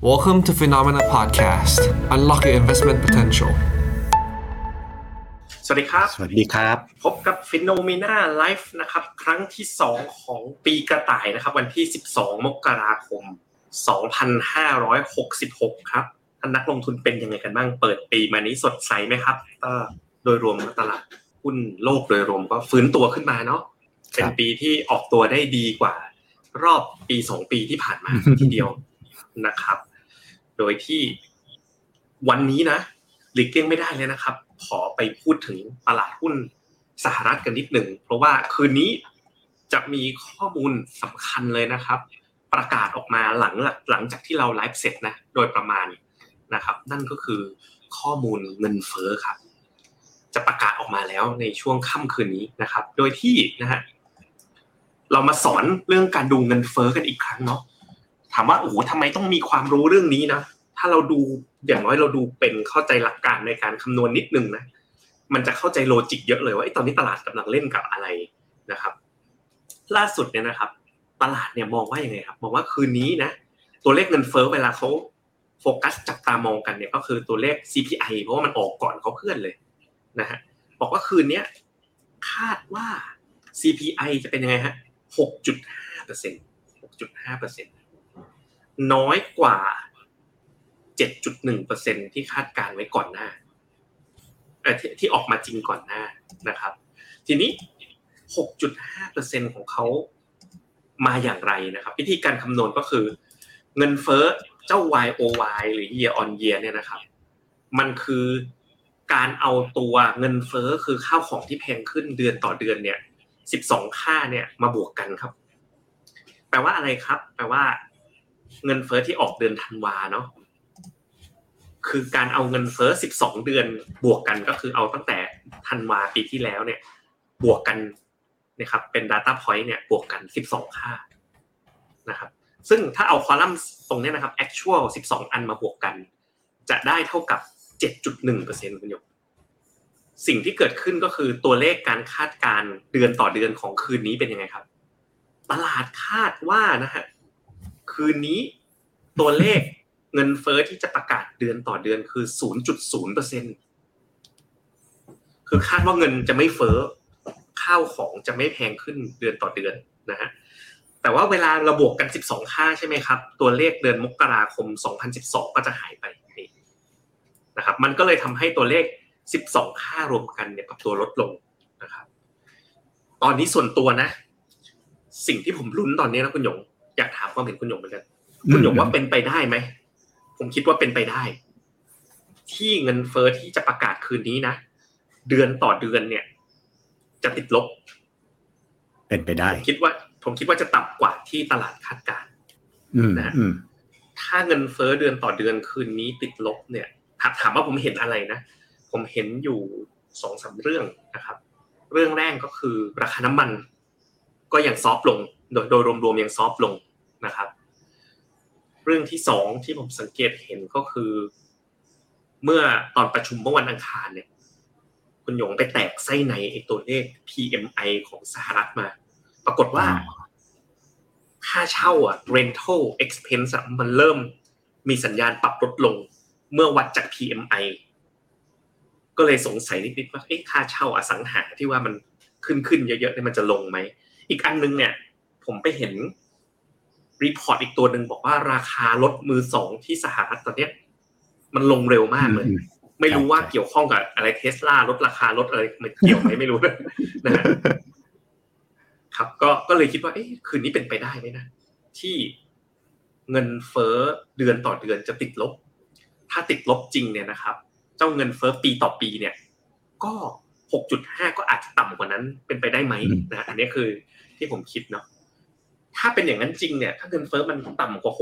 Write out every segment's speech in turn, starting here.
Welcome to Phenomena Podcast. Unlock your investment potential. สวัสดีครับสวัสดีครับพบกับ Phenomena Live นะครับครั้งที่2ของปีกระต่ายนะครับวันที่12มกราคม2566ครับท่านนักลงทุนเป็นยังไงกันบ้างเปิดปีมานี้สดใสไหมครับโดยรวมตลาดหุ้นโลกโดยรวมก็ฟื้นตัวขึ้นมาเนาะเป็นปีที่ออกตัวได้ดีกว่ารอบปี2ปีที่ผ่านมาทีเดียวนะครับโดยที่วันนี้นะหลีกเลี่ยงไม่ได้เลยนะครับขอไปพูดถึงตลาดหุ้นสหรัฐกันนิดหนึ่งเพราะว่าคืนนี้จะมีข้อมูลสำคัญเลยนะครับประกาศออกมาหลังจากที่เราไลฟ์เสร็จนะโดยประมาณนะครับนั่นก็คือข้อมูลเงินเฟ้อครับจะประกาศออกมาแล้วในช่วงค่ำคืนนี้นะครับโดยที่นะฮะเรามาสอนเรื่องการดูเงินเฟ้อกันอีกครั้งเนาะถามว่าโอ้โหทำไมต้องมีความรู้เรื่องนี้นะถ้าเราดูอย่างน้อยเราดูเป็นเข้าใจหลักการในการคำนวณนิดนึงนะมันจะเข้าใจโลจิกเยอะเลยว่าตอนนี้ตลาดกำลังเล่นกับอะไรนะครับล่าสุดเนี่ยนะครับตลาดเนี่ยมองว่ายังไงครับมองว่าคืนนี้นะตัวเลขเงินเฟ้อเวลาเขาโฟกัสจับตามองกันเนี่ยก็คือตัวเลข CPI เพราะว่ามันออกก่อนเขาเพื่อนเลยนะฮะบอกว่าคืนนี้คาดว่า CPI จะเป็นยังไงฮะ 6.5% น้อยกว่า 7.1% ที่คาดการไว้ก่อนหน้าที่ออกมาจริงก่อนหน้านะครับทีนี้ 6.5% ของเขามาอย่างไรนะครับวิธีการคำนวณก็คือเงินเฟ้อเจ้า YOY หรือ Year on Year เนี่ยนะครับมันคือการเอาตัวเงินเฟ้อคือข้าวของที่แพงขึ้นเดือนต่อเดือนเนี่ย12ค่าเนี่ยมาบวกกันครับแปลว่าอะไรครับแปลว่าเงินเฟ้อที่ออกเดือนธันวาเนาะคือการเอาเงินเฟ้อ12เดือนบวกกันก็คือเอาตั้งแต่ธันวาปีที่แล้วเนี่ยบวกกันนะครับเป็น data point เนี่ยบวกกัน12ค่านะครับซึ่งถ้าเอาคอลัมน์ตรงนี้นะครับ actual 12อันมาบวกกันจะได้เท่ากับ 7.1% คุณโยมสิ่งที่เกิดขึ้นก็คือตัวเลขการคาดการณ์เดือนต่อเดือนของคืนนี้เป็นยังไงครับตลาดคาดว่านะฮะคืนนี้ตัวเลขเงินเฟ้อที่จะประกาศเดือนต่อเดือนคือ 0.0% คือคาดว่าเงินจะไม่เฟ้อข้าวของจะไม่แพงขึ้นเดือนต่อเดือนนะฮะแต่ว่าเวลาเราบวกกัน12ค่าใช่ไหมครับตัวเลขเดือนมกราคม2012ก็จะหายไปนะครับมันก็เลยทำให้ตัวเลข12ค่ารวมกันเนี่ยปรับตัวลดลงนะครับตอนนี้ส่วนตัวนะสิ่งที่ผมลุ้นตอนนี้นะคุณหยงอยากถามความเห็นคุณหยงเหมือนกันคุณหยงว่าเป็นไปได้ไหมผมคิดว่าเป็นไปได้ที่เงินเฟ้อที่จะประกาศคืนนี้นะเดือนต่อเดือนเนี่ยจะติดลบเป็นไปได้ผมคิดว่าจะต่ำกว่าที่ตลาดคาดการณ์นะถ้าเงินเฟ้อเดือนต่อเดือนคืนนี้ติดลบเนี่ยถามว่าผมเห็นอะไรนะผมเห็นอยู่ 2-3 เรื่องนะครับเรื่องแรกก็คือราคาน้ำมันก็ยังซอฟต์ลงโดยรวมๆยังซอฟต์ลงนะครับเรื่องที่2ที่ผมสังเกตเห็นก็คือเมื่อตอนประชุมเมื่อวันอังคารเนี่ยคุณหยงไปแตกไส้ในไอ้ตัวเลข PMI ของสหรัฐมาปรากฏว่าค่าเช่าrental expense มันเริ่มมีสัญญาณปรับลดลงเมื่อวัดจาก PMI ก็เลยสงสัยนิดๆว่าเอ๊ะค่าเช่าอสังหาที่ว่ามันขึ้นเยอะๆเนี่ยมันจะลงไหมอีกอันนึงเนี่ยผมไปเห็นรีพอร์ตอีกตัวนึงบอกว่าราคารถมือ2ที่สหรัฐตอนเนี้ยมันลงเร็วมากเลยไม่รู้ว่าเกี่ยวข้องกับอะไร Tesla ลดราคารถอะไรมันเกี่ยวมั้ยไม่รู้นะครับก็เลยคิดว่าเอ๊ะคืนนี้เป็นไปได้มั้ยนะที่เงินเฟ้อเดือนต่อเดือนจะติดลบถ้าติดลบจริงเนี่ยนะครับเจ้าเงินเฟ้อปีต่อปีเนี่ยก็ 6.5 ก็อาจจะต่ำกว่านั้นเป็นไปได้ไหมนะอันนี้คือที่ผมคิดเนาะถ้าเป็นอย่างนั้นจริงเนี่ยถ้าเงินเฟ้อมันต่ำกว่า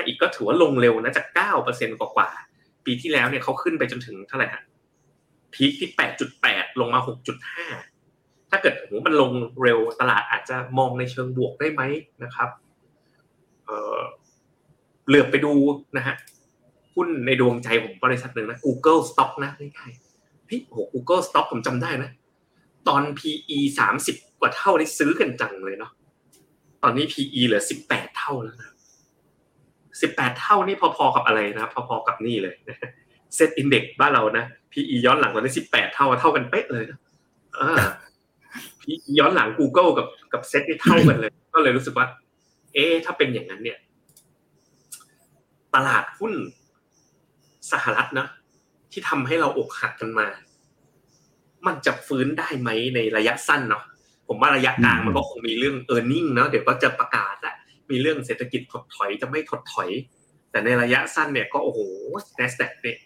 6.5 อีกก็ถือว่าลงเร็วนะจาก 9% กว่าๆปีที่แล้วเนี่ยเขาขึ้นไปจนถึงเท่าไหร่ฮะพีคที่ 8.8 ลงมา 6.5 ถ้าเกิดโหมันลงเร็วตลาดอาจจะมองในเชิงบวกได้ไหมนะครับเหลือบไปดูนะฮะหุ้นในดวงใจผมบริษัทหนึ่งนะ Google Stock นะง่ายๆพี่โห Google Stock ผมจำได้นะตอน PE 30 กว่าเท่าได้ซื้อกันจังเลยเนาะตอนนี้ PE เหลือ18 เท่าแล้วนะ 18 เท่านี่พอๆกับอะไรนะครับพอๆกับนี่เลยเซตอินเด็กซ์บ้านเรานะ PE ย้อนหลังตอนนี้18เท่าเท่ากันเป๊ะเลยนะPE ย้อนหลัง Google กับเซตนี่เท่ากันเลยก็เลยรู้สึกว่าเอ๊ะถ้าเป็นอย่างนั้นเนี่ยตลาดหุ้นสหรัฐนะที่ทำให้เราอกหักกันมามันจะฟื้นได้ไหมในระยะสั้นเนาะผมว่าระยะกลางมันก็คงมีเรื่อง earning เนาะเดี๋ยวก็จะประกาศแหละมีเรื่องเศรษฐกิจถดถอยจะไม่ถดถอยแต่ในระยะสั้นเนี่ยก็โอ้โห NASDAQ เนี่ย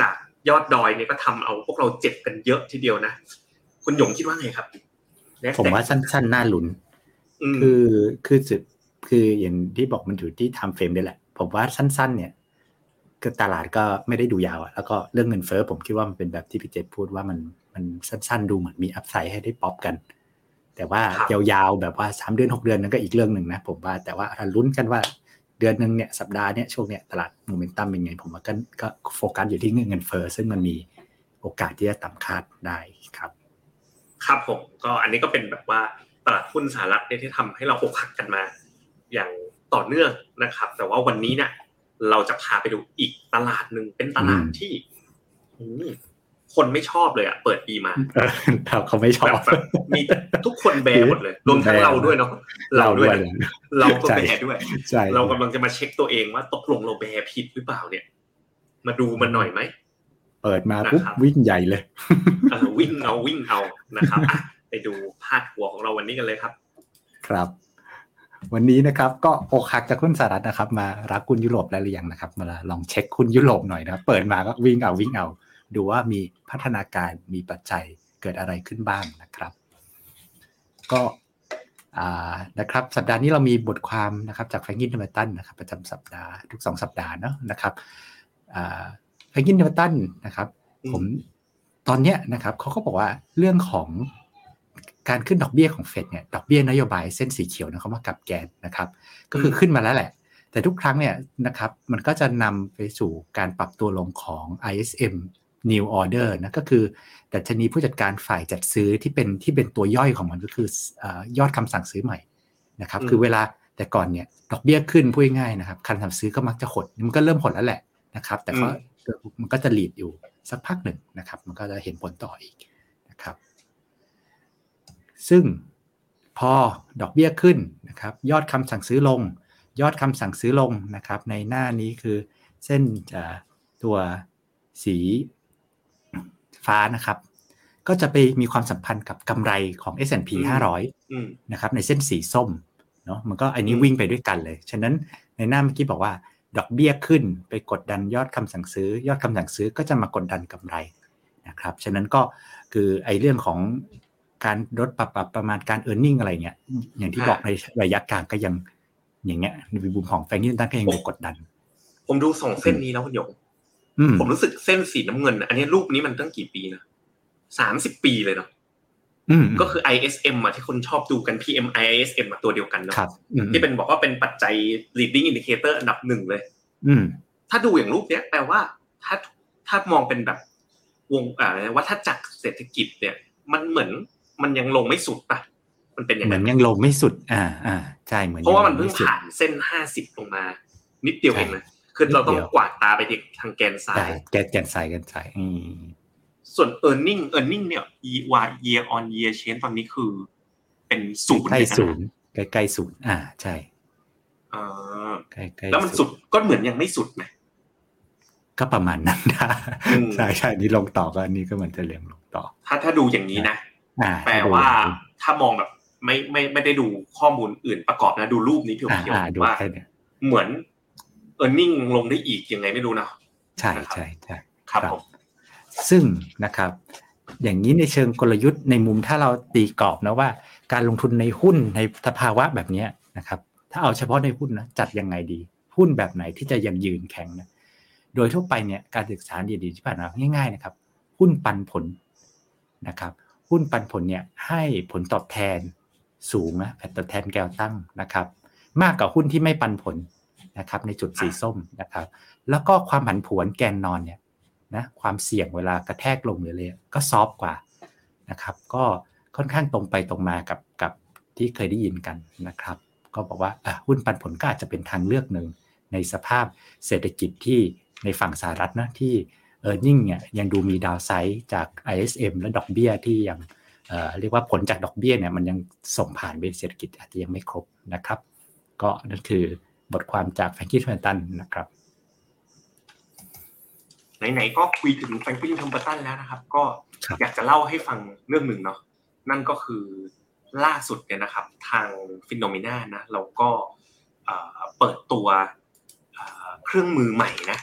จากยอดดอยเนี่ยก็ทำเอาพวกเราเจ็บกันเยอะทีเดียวนะคุณหยงคิดว่าไงครับ NASDAQ ผมว่าสั้นๆน่าลุ้นคืออย่างที่บอกมันอยู่ที่ไทม์เฟรมนี่แหละผมว่าสั้นๆเนี่ยคือตลาดก็ไม่ได้ดูยาวแล้วก็เรื่องเงินเฟ้อผมคิดว่ามันเป็นแบบที่พี่เจตพูดว่ามันสั้นๆดูเหมือนมีอัพไซด์ให้ได้ป๊อปกันแต่ว่ายาวๆแบบว่า3เดือน6เดือนนั้นก็อีกเรื่องนึงนะผมว่าแต่ว่าลุ้นกันว่าเดือนนึงเนี่ยสัปดาห์เนี้ยช่วงเนี้ยตลาดโมเมนตัมเป็นไงผมว่าก็โฟกัสอยู่ที่เงินเฟ้อซึ่งมันมีโอกาสที่จะต่ำคาดได้ครับครับผมก็อันนี้ก็เป็นแบบว่าตลาดหุ้นสหรัฐเนี่ยที่ทำให้เราอกหักกันมาอย่างต่อเนื่องนะครับแต่ว่าวันนี้เนี่ยเราจะพาไปดูอีกตลาดนึงเป็นตลาดที่คนไม่ชอบเลยอ่ะเปิดปีมาเขาไม่ชอบมีทุกคนแบร์หมดเลยรวมทั้งเราด้วยเนาะเราด้วยเราก็แบร์ด้วยเรากำลังจะมาเช็คตัวเองว่าตกลงเราแบร์ผิดหรือเปล่าเนี่ยมาดูมันหน่อยไหมเปิดมาปุ๊บวิ่งใหญ่เลยวิ่งเอานะครับไปดูพาดหัวของเราวันนี้กันเลยครับครับวันนี้นะครับก็อกหักจากหุ้นสหรัฐนะครับมารักหุ้นยุโรปแล้วหรือยังนะครับมาลองเช็คหุ้นยุโรปหน่อยนะเปิดมาก็วิ่งเอาดูว่ามีพัฒนาการมีปัจจัยเกิดอะไรขึ้นบ้างนะครับก็นะครับสัปดาห์นี้เรามีบทความนะครับจาก Franklin Metropolitan นะครับประจำสัปดาห์ทุก2สัปดาห์เนาะนะครับFranklin Metropolitan นะครับผมตอนเนี้ยนะครับเขาก็บอกว่าเรื่องของการขึ้นดอกเบี้ยของเฟดเนี่ยดอกเบี้ยนโยบายเส้นสีเขียวนะเขามากับแกนนะครับก็คือขึ้นมาแล้วแหละแต่ทุกครั้งเนี่ยนะครับมันก็จะนำไปสู่การปรับตัวลงของ ISM New Order นะก็คือดัชนีผู้จัดการฝ่ายจัดซื้อที่เป็นตัวย่อยของมันก็คือยอดคำสั่งซื้อใหม่นะครับคือเวลาแต่ก่อนเนี่ยดอกเบี้ยขึ้นพูดง่ายๆนะครับคำสั่งซื้อก็มักจะหดมันก็เริ่มหดแล้วแหละนะครับแต่ว่ามันก็จะลีดอยู่สักพักหนึ่งนะครับมันก็จะเห็นผลต่ออีกนะครับซึ่งพอดอกเบี้ยขึ้นนะครับยอดคำสั่งซื้อลงนะครับในหน้านี้คือเส้นตัวสีฟ้านะครับก็จะไปมีความสัมพันธ์กับกำไรของ S&P 500นะครับในเส้นสีส้มเนาะมันก็อันนี้วิ่งไปด้วยกันเลยฉะนั้นในหน้าเมื่อกี้บอกว่าดอกเบี้ยขึ้นไปกดดันยอดคำสั่งซื้อยอดคำสั่งซื้อก็จะมากดดันกำไรนะครับฉะนั้นก็คือไอ้เรื่องของการลดปรับประมาณการ earning อะไรเงี้ยอย่างที่บอกในระยะกลางก็ยังอย่างเงี้ยในบูมของแฟนนี่ตั้งก็ยังกดดันผมดู2เส้นนี้แล้วคุณหยงผมรู้สึกเส้นสีน้ำเงินอันนี้รูปนี้มันตั้งกี่ปีนะ30ปีเลยเนาะก็คือ ISM อ่ะที่คนชอบดูกัน PMI ISM อ่ะตัวเดียวกันเนาะที่เป็นบอกว่าเป็นปัจจัย leading indicator อันดับ1เลยถ้าดูอย่างรูปเนี้ยแปลว่าถ้ามองเป็นแบบวงวัฏจักรเศรษฐกิจเนี่ยมันเหมือนมันยังลงไม่สุดป่ะมันเป็นอย่างนั้นยังลงไม่สุดใช่เหมือนเพราะว่ามันเพิ่งผ่านเส้น50ลงมานิดเดียวเองนะคือเราต้องกวาดตาไปทางแกนซ้ายแกนซ้ายส่วน earning เนี่ย year on year change ตอนนี้คือเป็น0ใกล้0ใกล้ๆ0ใช่ใกล้ๆแล้วมันสุดก็เหมือนยังไม่สุดมั้ยก็ประมาณนั้นนะใช่ๆนี่ลงต่อก็อันนี้ก็เหมือนจะเรียงลงต่อถ้าดูอย่างนี้นะแปลว่าถ้ามองแบบไม่ได้ดูข้อมูลอื่นประกอบนะดูรูปนี้เพียวๆว่าเหมือนearning ลงได้อีกยังไงไม่รู้นะใช่ๆๆครับผมซึ่งนะครับอย่างนี้ในเชิงกลยุทธ์ในมุมถ้าเราตีกรอบนะว่าการลงทุนในหุ้นในสภาวะแบบนี้นะครับถ้าเอาเฉพาะในหุ้นนะจัดยังไงดีหุ้นแบบไหนที่จะยังยืนแข็งนะโดยทั่วไปเนี่ยการศึกษาดีๆที่ผ่านมาง่ายๆนะครับหุ้นปันผลนะครับหุ้นปันผลเนี่ยให้ผลตอบแทนสูงนะผลตอบแทนแกวตั้งนะครับมากกว่าหุ้นที่ไม่ปันผลนะครับในจุดสีส้มนะครับแล้วก็ความผันผวนแกนนอนเนี่ยนะความเสี่ยงเวลากระแทกลงหรืออะไรก็ซอฟต์กว่านะครับก็ค่อนข้างตรงไปตรงมากับที่เคยได้ยินกันนะครับก็บอกว่าหุ้นปันผลก็อาจจะเป็นทางเลือกหนึ่ง ในสภาพเศรษฐกิจที่ในฝั่งสหรัฐนะที่earning เนี่ยยังดูมีดาวไซด์จาก ISM และดอกเบี้ยที่ยังเรียกว่าผลจากดอกเบี้ยเนี่ยมันยังส่งผ่านไปเศรษฐกิจอาจจะยังไม่ครบนะครับก็นั่นคือบทความจาก Franklin Metropolitan นะครับไหนๆก็คุยถึง Franklin Metropolitan แล้วนะครับก็อยากจะเล่าให้ฟังเรื่องนึงเนาะนั่นก็คือล่าสุดเนี่ยนะครับทาง Phenomena นะเราก็เปิดตัวเครื่องมือใหม่นะ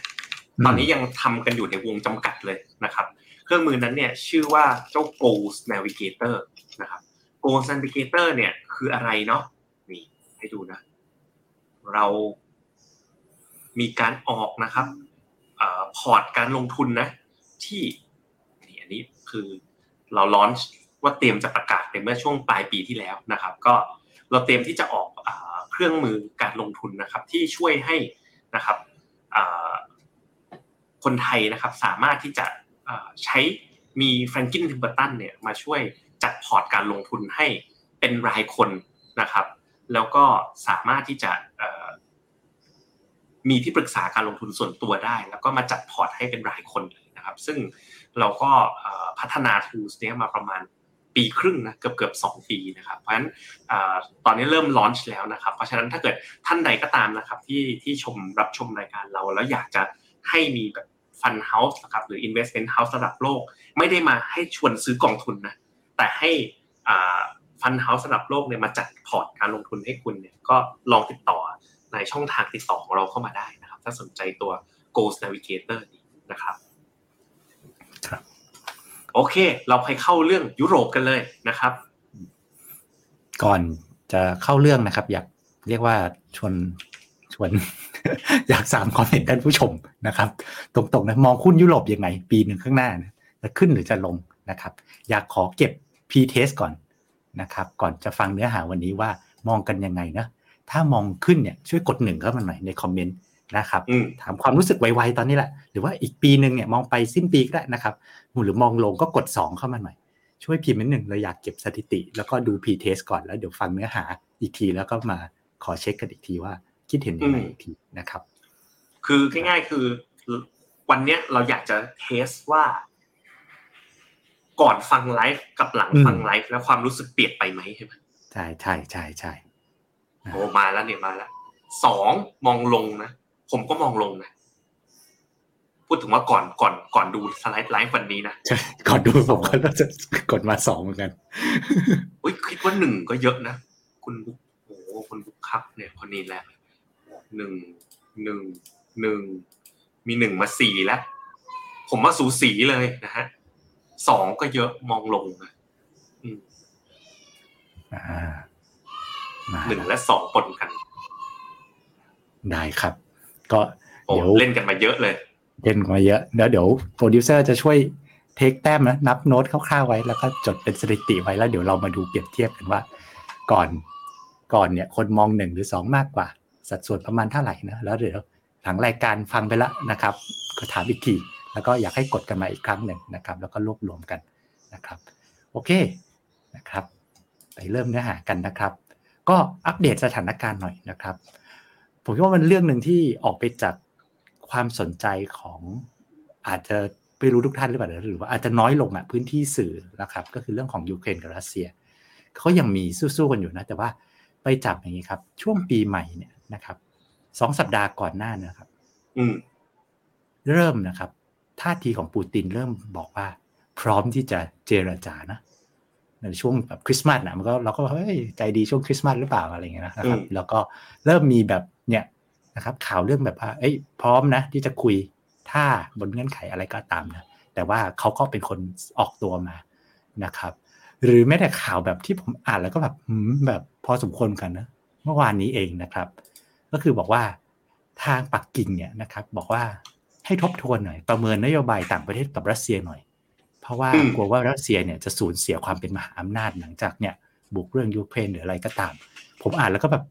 ตอนนี้ยังทำกันอยู่ในวงจำกัดเลยนะครับเครื่องมือนั้นเนี่ยชื่อว่าเจ้า Goals Navigator นะครับ Goals Navigator เนี่ยคืออะไรเนาะนี่ให้ดูนะเรามีการออกนะครับพอร์ตการลงทุนนะที่นี่อันนี้คือเราลอนช์ว่าเตรียมจะประกาศในเมื่อช่วงปลายปีที่แล้วนะครับก็เราเตรียมที่จะออกเครื่องมือการลงทุนนะครับที่ช่วยให้นะครับคนไทยนะครับสามารถที่จะใช้มี Franklin Templeton เนี่ยมาช่วยจัดพอร์ตการลงทุนให้เป็นรายคนนะครับแล้วก็สามารถที่จะมีที่ปรึกษาการลงทุนส่วนตัวได้แล้วก็มาจัดพอร์ตให้เป็นรายคนเลยนะครับซึ่งเราก็พัฒนา tools เนี้ยมาประมาณปีครึ่งนะเกือบ2ปีนะครับเพราะฉะนั้นตอนนี้เริ่มลอนช์แล้วนะครับเพราะฉะนั้นถ้าเกิดท่านใดก็ตามนะครับที่ชมรับชมรายการเราแล้วอยากจะให้มีแบบฟันเฮาส์นะครับหรือ investment house ระดับโลกไม่ได้มาให้ชวนซื้อกองทุนนะแต่ให้ฟันเฮาส์ระดับโลกเนี่ยมาจัดพอร์ตการลงทุนให้คุณเนี่ยก็ลองติดต่อในช่องทางติดต่อของเราเข้ามาได้นะครับถ้าสนใจตัว Goals Navigator นี้นะครับโอเคเราไปเข้าเรื่องยุโรปกันเลยนะครับก่อนจะเข้าเรื่องนะครับอยากเรียกว่าชวนอยากถามความเห็นท่านผู้ชมนะครับตรงๆนะมองหุ้นยุโรปยังไงปีนึงข้างหน้าจะขึ้นหรือจะลงนะครับอยากขอเก็บ pre-test ก่อนนะครับก่อนจะฟังเนื้อหาวันนี้ว่ามองกันยังไงนะถ้ามองขึ้นเนี่ยช่วยกด1เข้ามาหน่อยในคอมเมนต์นะครับถามความรู้สึกไวๆตอนนี้แหละหรือว่าอีกปีนึงเนี่ยมองไปสิ้นปีก็ได้นะครับหรือมองลงก็กด2เข้ามาหน่อยช่วยพิมพ์นิดนึงเราอยากเก็บสถิติแล้วก็ดู pre-test ก่อนแล้วเดี๋ยวฟังเนื้อหาอีกทีแล้วก็มาขอเช็คกันอีกทีว่าคิดเห็นยังไงทีนะครับคือง่ายๆคือวันเนี้ยเราอยากจะเทสว่าก่อนฟังไลฟ์กับหลังฟังไลฟ์แล้วความรู้สึกเปลี่ยนไปไหมใช่ไหมใช่ใช่ใช่ใช่โอ้มาแล้วเนี่ยมาแล้วสองมองลงนะผมก็มองลงนะพูดถึงว่าก่อนดูสไลด์ไลฟ์วันนี้นะก่อนดูผมก็จะกดมาสองเหมือนกันอุ้ยคิดว่าหนึ่งก็เยอะนะคุณบุ๊กโอ้คุณบุ๊กครับเนี่ยคนนี้แหละ1มี1มา4แล้วผมว่าสูสีเลยนะฮะ2ก็เยอะมองลงนะ1และ2ปนกันได้ครับก็เดี๋ยวเล่นกันมาเยอะเลยเล่นมาเยอะเดี๋ยวโปรดิวเซอร์จะช่วยเทคแต้มนะนับโน้ตคร่าวๆไว้แล้วก็จดเป็นสถิติไว้แล้วเดี๋ยวเรามาดูเปรียบเทียบกันว่าก่อนเนี่ยคนมอง1หรือ2มากกว่าสัดส่วนประมาณเท่าไหร่นะแล้วเดี๋ยวหลังรายการฟังไปแล้วนะครับก็ถามอีกทีแล้วก็อยากให้กดกันมาอีกครั้งหนึ่งนะครับแล้วก็รวบรวมกันนะครับโอเคนะครับไปเริ่มเนื้อหากันนะครับก็อัปเดตสถานการณ์หน่อยนะครับผมคิดว่ามันเรื่องหนึ่งที่ออกไปจากความสนใจของอาจจะไม่รู้ทุกท่านหรือเปล่าหรือว่าอาจจะน้อยลงอ่ะพื้นที่สื่อนะครับก็คือเรื่องของยูเครนกับรัสเซียเขายังมีสู้ๆกันอยู่นะแต่ว่าไปจับอย่างนี้ครับช่วงปีใหม่เนี่ยนะครับ2สัปดาห์ก่อนหน้านะครับเริ่มนะครับท่าทีของปูตินเริ่มบอกว่าพร้อมที่จะเจรจานะในช่วงแบบคริสต์มาสนะมันก็เราก็เฮ้ยใจดีช่วงคริสต์มาสหรือเปล่าอะไรอย่างเงี้ยนะครับแล้วก็เริ่มมีแบบเนี่ยนะครับข่าวเรื่องแบบว่าเอ้ยพร้อมนะที่จะคุยถ้าบนเงื่อนไขอะไรก็ตามนะแต่ว่าเขาก็เป็นคนออกตัวมานะครับหรือแม้แต่ข่าวแบบที่ผมอ่านแล้วก็แบบแบบพอสมควรกันนะเมื่อวานนี้เองนะครับก็คือบอกว่าทางปักกิ่งเนี่ยนะครับบอกว่าให้ทบทวนหน่อยประเมินนโยบายต่างประเทศกับรัสเซียหน่อยเพราะว่ากลัวว่ารัสเซียเนี่ยจะสูญเสียความเป็นมหาอำนาจหลังจากเนี่ยบุกเรื่องยูเครนหรืออะไรก็ตามผมอ่านแล้วก็แบบ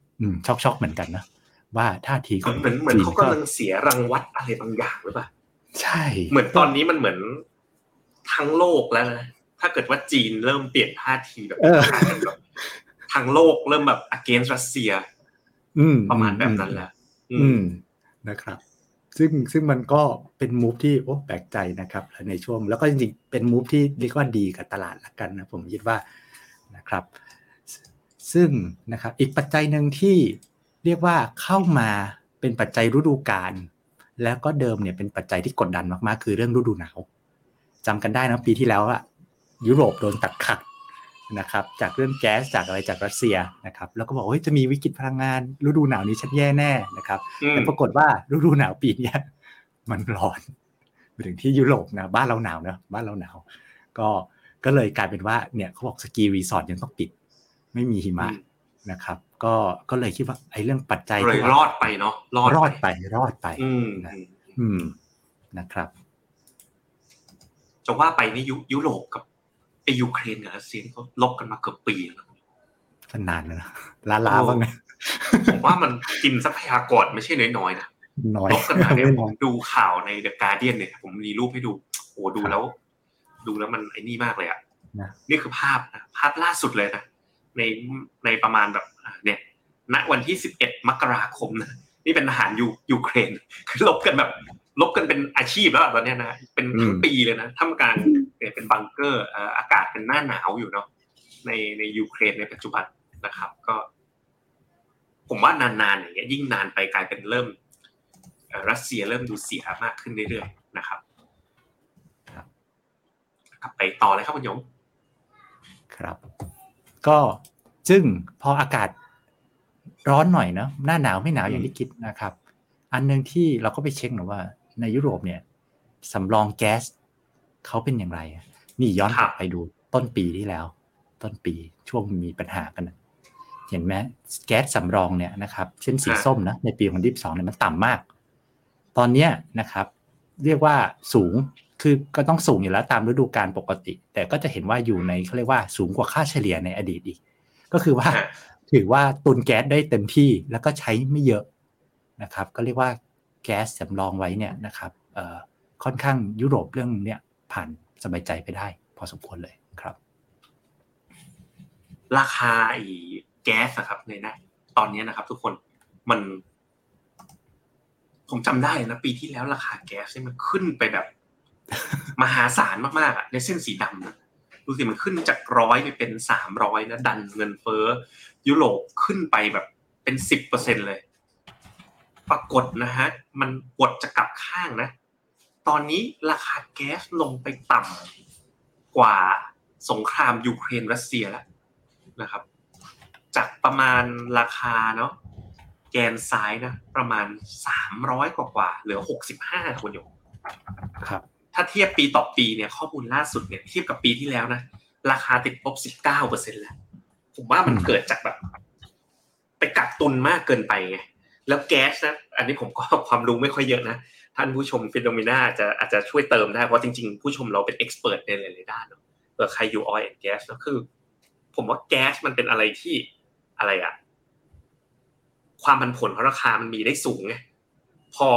ช็อกๆเหมือนกันนะว่าท่าทีของเหมือนเขากำลังเสียรังวัดอะไรบางอย่างหรือเปล่าใช่เหมือนตอนนี้มันเหมือนทั้งโลกแล้วนะถ้าเกิดว่าจีนเริ่มเปลี่ยนท่าทีแบบทั้งโลกเริ่มแบบ against รัสเซียประมาณแบบนั้นแหละ นะครับซึ่งมันก็เป็นมูฟที่แปลกใจนะครับในช่วงแล้วก็จริงๆเป็นมูฟที่เรียกว่าดีกับตลาดละกันนะผมคิดว่านะครับซึ่งนะครับอีกปัจจัยหนึ่งที่เรียกว่าเข้ามาเป็นปัจจัยฤดูกาลแล้วก็เดิมเนี่ยเป็นปัจจัยที่กดดันมากๆคือเรื่องฤดูหนาวจำกันได้นะปีที่แล้วอะยุโรปโดนตัดขาดนะครับจากเรื่องแก๊สจากอะไรจากรัสเซียนะครับแล้วก็บอกว่าจะมีวิกฤตพลังงานฤดูหนาวนี้ชัดแย่แน่นะครับแต่ปรากฏว่าฤดูหนาวปีนี้มันร้อนไปถึงที่ยุโรปนะบ้านเราหนาวนะบ้านเราหนาวก็เลยกลายเป็นว่าเนี่ยเขาบอกสกีรีสอร์ทยังต้องปิดไม่มีหิมะนะครับก็เลยคิดว่าไอ้เรื่องปัจจัยที่รอดไปเนาะรอดไปนะครับจะว่าไปนี่ยุโรปกับไอ้ยูเครนเนี่ยรัสเซียเขาลบกันมาเกือบปีแล้วนานแล้วล้าๆว่าไงผมว่ามันกินทรัพยากรไม่ใช่น้อยๆนะลบกันมาเนี่ยผมดูข่าวใน The Guardian เนี่ยผมมีรูปให้ดูโอ้ดูแล้วมันไอ้นี่มากเลยอ่ะนี่คือภาพล่าสุดเลยนะในประมาณแบบเนี่ยณวันที่11มกราคมนะนี่เป็นทหารยูเครนลบกันแบบลบกันเป็นอาชีพแล้วตอนนี้นะเป็นทั้งปีเลยนะท่ามกลางเป็นบังเกอร์อากาศเป็นหน้าหนาวอยู่เนาะในยูเครนในปัจจุบันนะครับก็ผมว่านานๆอย่างเงี้ยยิ่งนานไปกลายเป็นเริ่มรัสเซียเริ่มดูเสียมากขึ้นเรื่อยๆนะครับกลับไปต่อเลยครับคุณยงครับก็ซึ่งพออากาศร้อนหน่อยเนาะหน้าหนาวไม่หนาวอย่างที่คิดนะครับอันนึงที่เราก็ไปเช็คหน่อยว่าในยุโรปเนี่ยสำรองแก๊สเขาเป็นอย่างไรนี่ย้อนกลับไปดูต้นปีที่แล้วต้นปีช่วงมีปัญหากันเห็นไหมแก๊สสำรองเนี่ยนะครับเช่นสีส้มนะในปี2022เนี่ยมันต่ำมากตอนนี้นะครับเรียกว่าสูงคือก็ต้องสูงอยู่แล้วตามฤดูกาลปกติแต่ก็จะเห็นว่าอยู่ในเขาเรียกว่าสูงกว่าค่าเฉลี่ยในอดีตอีกก็คือว่าถือว่าตุนแก๊สได้เต็มที่แล้วก็ใช้ไม่เยอะนะครับก็เรียกว่าแก๊สสำรองไว้เนี่ยนะครับค่อนข้างยุโรปเรื่องเนี้ยผ่านสบายใจไปได้พอสมควรเลยครับราคาแก๊สอะครับในนะตอนนี้นะครับทุกคนมันผมจำได้นะปีที่แล้วราคาแก๊สเนี่ยมันขึ้นไปแบบมหาศาลมากๆอะในเส้นสีดำนะดูสิมันขึ้นจาก100ไปเป็น300นะดันเงินเฟ้อยุโรปขึ้นไปแบบเป็น 10% เลยปรากฏนะฮะมันกดจะกลับข้างนะตอนนี้ราคาแก๊สลงไปต่ำกว่าสงครามยูเครนรัสเซียแล้วนะครับจากประมาณราคาเนาะแกนซ้ายนะประมาณ300กว่าเหลือ65คุณโยมครับถ้าเทียบปีต่อปีเนี่ยข้อมูลล่าสุดเนี่ยเทียบกับปีที่แล้วนะราคาติดลบ 19% แล้วผมว่ามันเกิดจากแบบไปกักตุนมากเกินไปไงแล้วแก๊สนะอันนี้ผมก็ความรู้ไม่ค่อยเยอะนะท่านผู้ชม Phenomena อาจจะช่วยเติมได้เพราะจริงๆผู้ชมเราเป็น expert ในหลายๆด้านเนาะเผื่อใครอยู่ oil and gas ก็คือผมว่าแก๊สมันเป็นอะไรที่อะไรอะความผันผวนของราคามันมีได้สูงไงพอ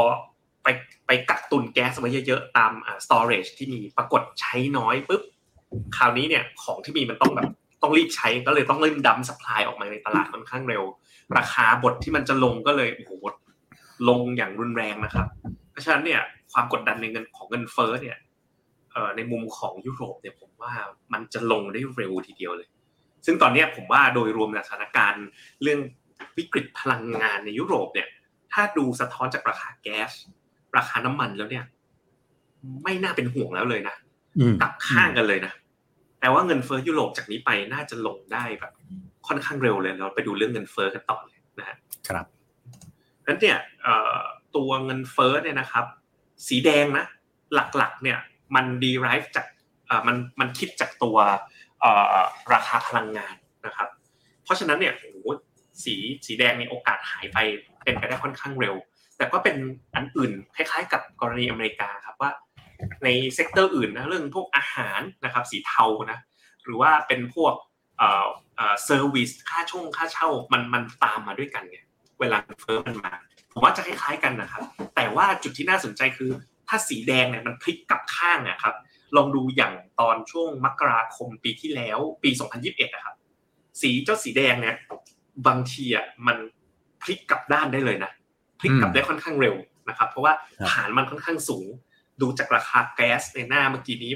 ไปกักตุนแก๊สมาเยอะๆตาม storage ที่มีปรากฏใช้น้อยปุ๊บคราวนี้เนี่ยของที่มีมันต้องแบบต้องรีบใช้ก็เลยต้องเริ่มดัมป์ supply ออกมาในตลาดค่อนข้างเร็วราคาบทที่มันจะลงก็เลยโอ้โหลงอย่างรุนแรงนะครับเพราะฉะนั้นเนี่ยความกดดันในเงินของเงินเฟ้อเนี่ยในมุมของยุโรปเนี่ยผมว่ามันจะลงได้เร็วทีเดียวเลยซึ่งตอนนี้ผมว่าโดยรวมสถานการณ์เรื่องวิกฤตพลังงานในยุโรปเนี่ยถ้าดูสะท้อนจากราคาแก๊สราคาน้ำมันแล้วเนี่ยไม่น่าเป็นห่วงแล้วเลยนะกลับข้างกันเลยนะแต่ว่าเงินเฟ้อยุโรปจากนี้ไปน่าจะลงได้แบบค่อนข้างเร็วเลยเราไปดูเรื่องเงินเฟ้อกันต่อเลยนะฮะครับงั้นเนี่ยตัวเงินเฟ้อเนี่ยนะครับสีแดงนะหลักๆเนี่ยมัน derive จากมันคิดจากตัวราคาพลังงานนะครับเพราะฉะนั้นเนี่ยโอ้สีแดงมีโอกาสหายไปเป็นไปได้ค่อนข้างเร็วแต่ก็เป็นอันอื่นคล้ายๆกับกรณีอเมริกาครับว่าในเซกเตอร์อื่นนะเรื่องพวกอาหารนะครับสีเทานะหรือว่าเป็นพวกเซอร์วิสค่าเช่ามันตามมาด้วยกันไงเวลาเฟ้อมันมาผมว่าจะคล้ายๆกันนะครับแต่ว่าจุดที่น่าสนใจคือถ้าสีแดงเนี่ยมันพลิกกลับข้างนะครับลองดูอย่างตอนช่วงมกราคมปีที่แล้วปี2021นะครับสีเจ้าสีแดงเนี่ยบางทีอ่ะมันพลิกกลับด้านได้เลยนะพลิกกลับได้ค่อนข้างเร็ว นะครับเพราะว่าฐานมันค่อนข้างสูงดูจากราคาแก๊สในหน้าเมื่อกี้นี้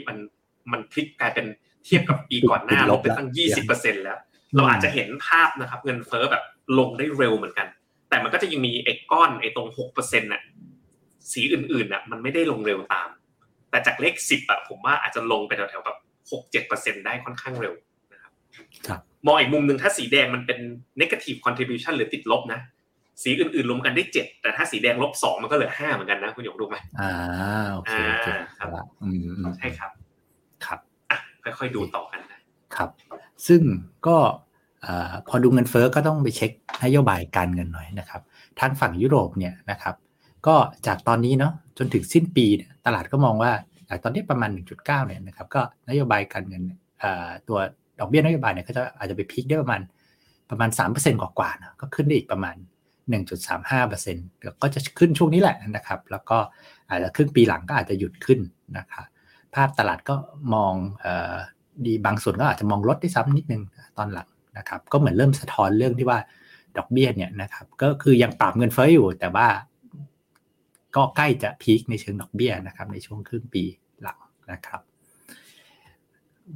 มันพลิกกลายเป็นเทียบกับปีก่อนหน้าลบไปตั้ง 20% แล้วเราอาจจะเห็นภาพนะครับเงินเฟ้อแบบลงได้เร็วเหมือนกันแต่มันก็จะยังมีไอ้ก้อนไอ้ตรง 6% น่ะสีอื่นๆน่ะมันไม่ได้ลงเร็วตามแต่จากเลข10อ่ะผมว่าอาจจะลงไปแถวๆแบบ 6-7% ได้ค่อนข้างเร็วนะครับครับมองอีกมุมนึงถ้าสีแดงมันเป็น negative contribution หรือติดลบนะสีอื่นๆรวมกันได้7แต่ถ้าสีแดง -2 มันก็เหลือ5เหมือนกันนะคุณหยกดูมั้ยโอเคครับใช่ครับครับค่อยๆดูต่อกันนะครับซึ่งก็พอดูเงินเฟ้อก็ต้องไปเช็คนโยบายการเงินหน่อยนะครับทางฝั่งยุโรปเนี่ยนะครับก็จากตอนนี้เนาะจนถึงสิ้นปีตลาดก็มองว่าตอนนี้ประมาณ 1.9 เนี่ยนะครับก็นโยบายการเงินตัวดอกเบี้ยนโยบายเนี่ยก็จะอาจจะไปพีคได้ประมาณ 3% กว่าๆนะก็ขึ้นได้อีกประมาณ 1.35% ก็จะขึ้นช่วงนี้แหละนะครับแล้วก็อาจจะครึ่งปีหลังก็อาจจะหยุดขึ้นนะครับภาพตลาดก็มองดีบางส่วนก็อาจจะมองลดได้ซ้ำนิดนึงตอนหลังนะครับก็เหมือนเริ่มสะท้อนเรื่องที่ว่าดอกเบี้ยเนี่ยนะครับก็คือยังปรับเงินเฟ้ออยู่แต่ว่าก็ใกล้จะพีคในเชิงดอกเบี้ยนะครับในช่วงครึ่งปีหลังนะครับ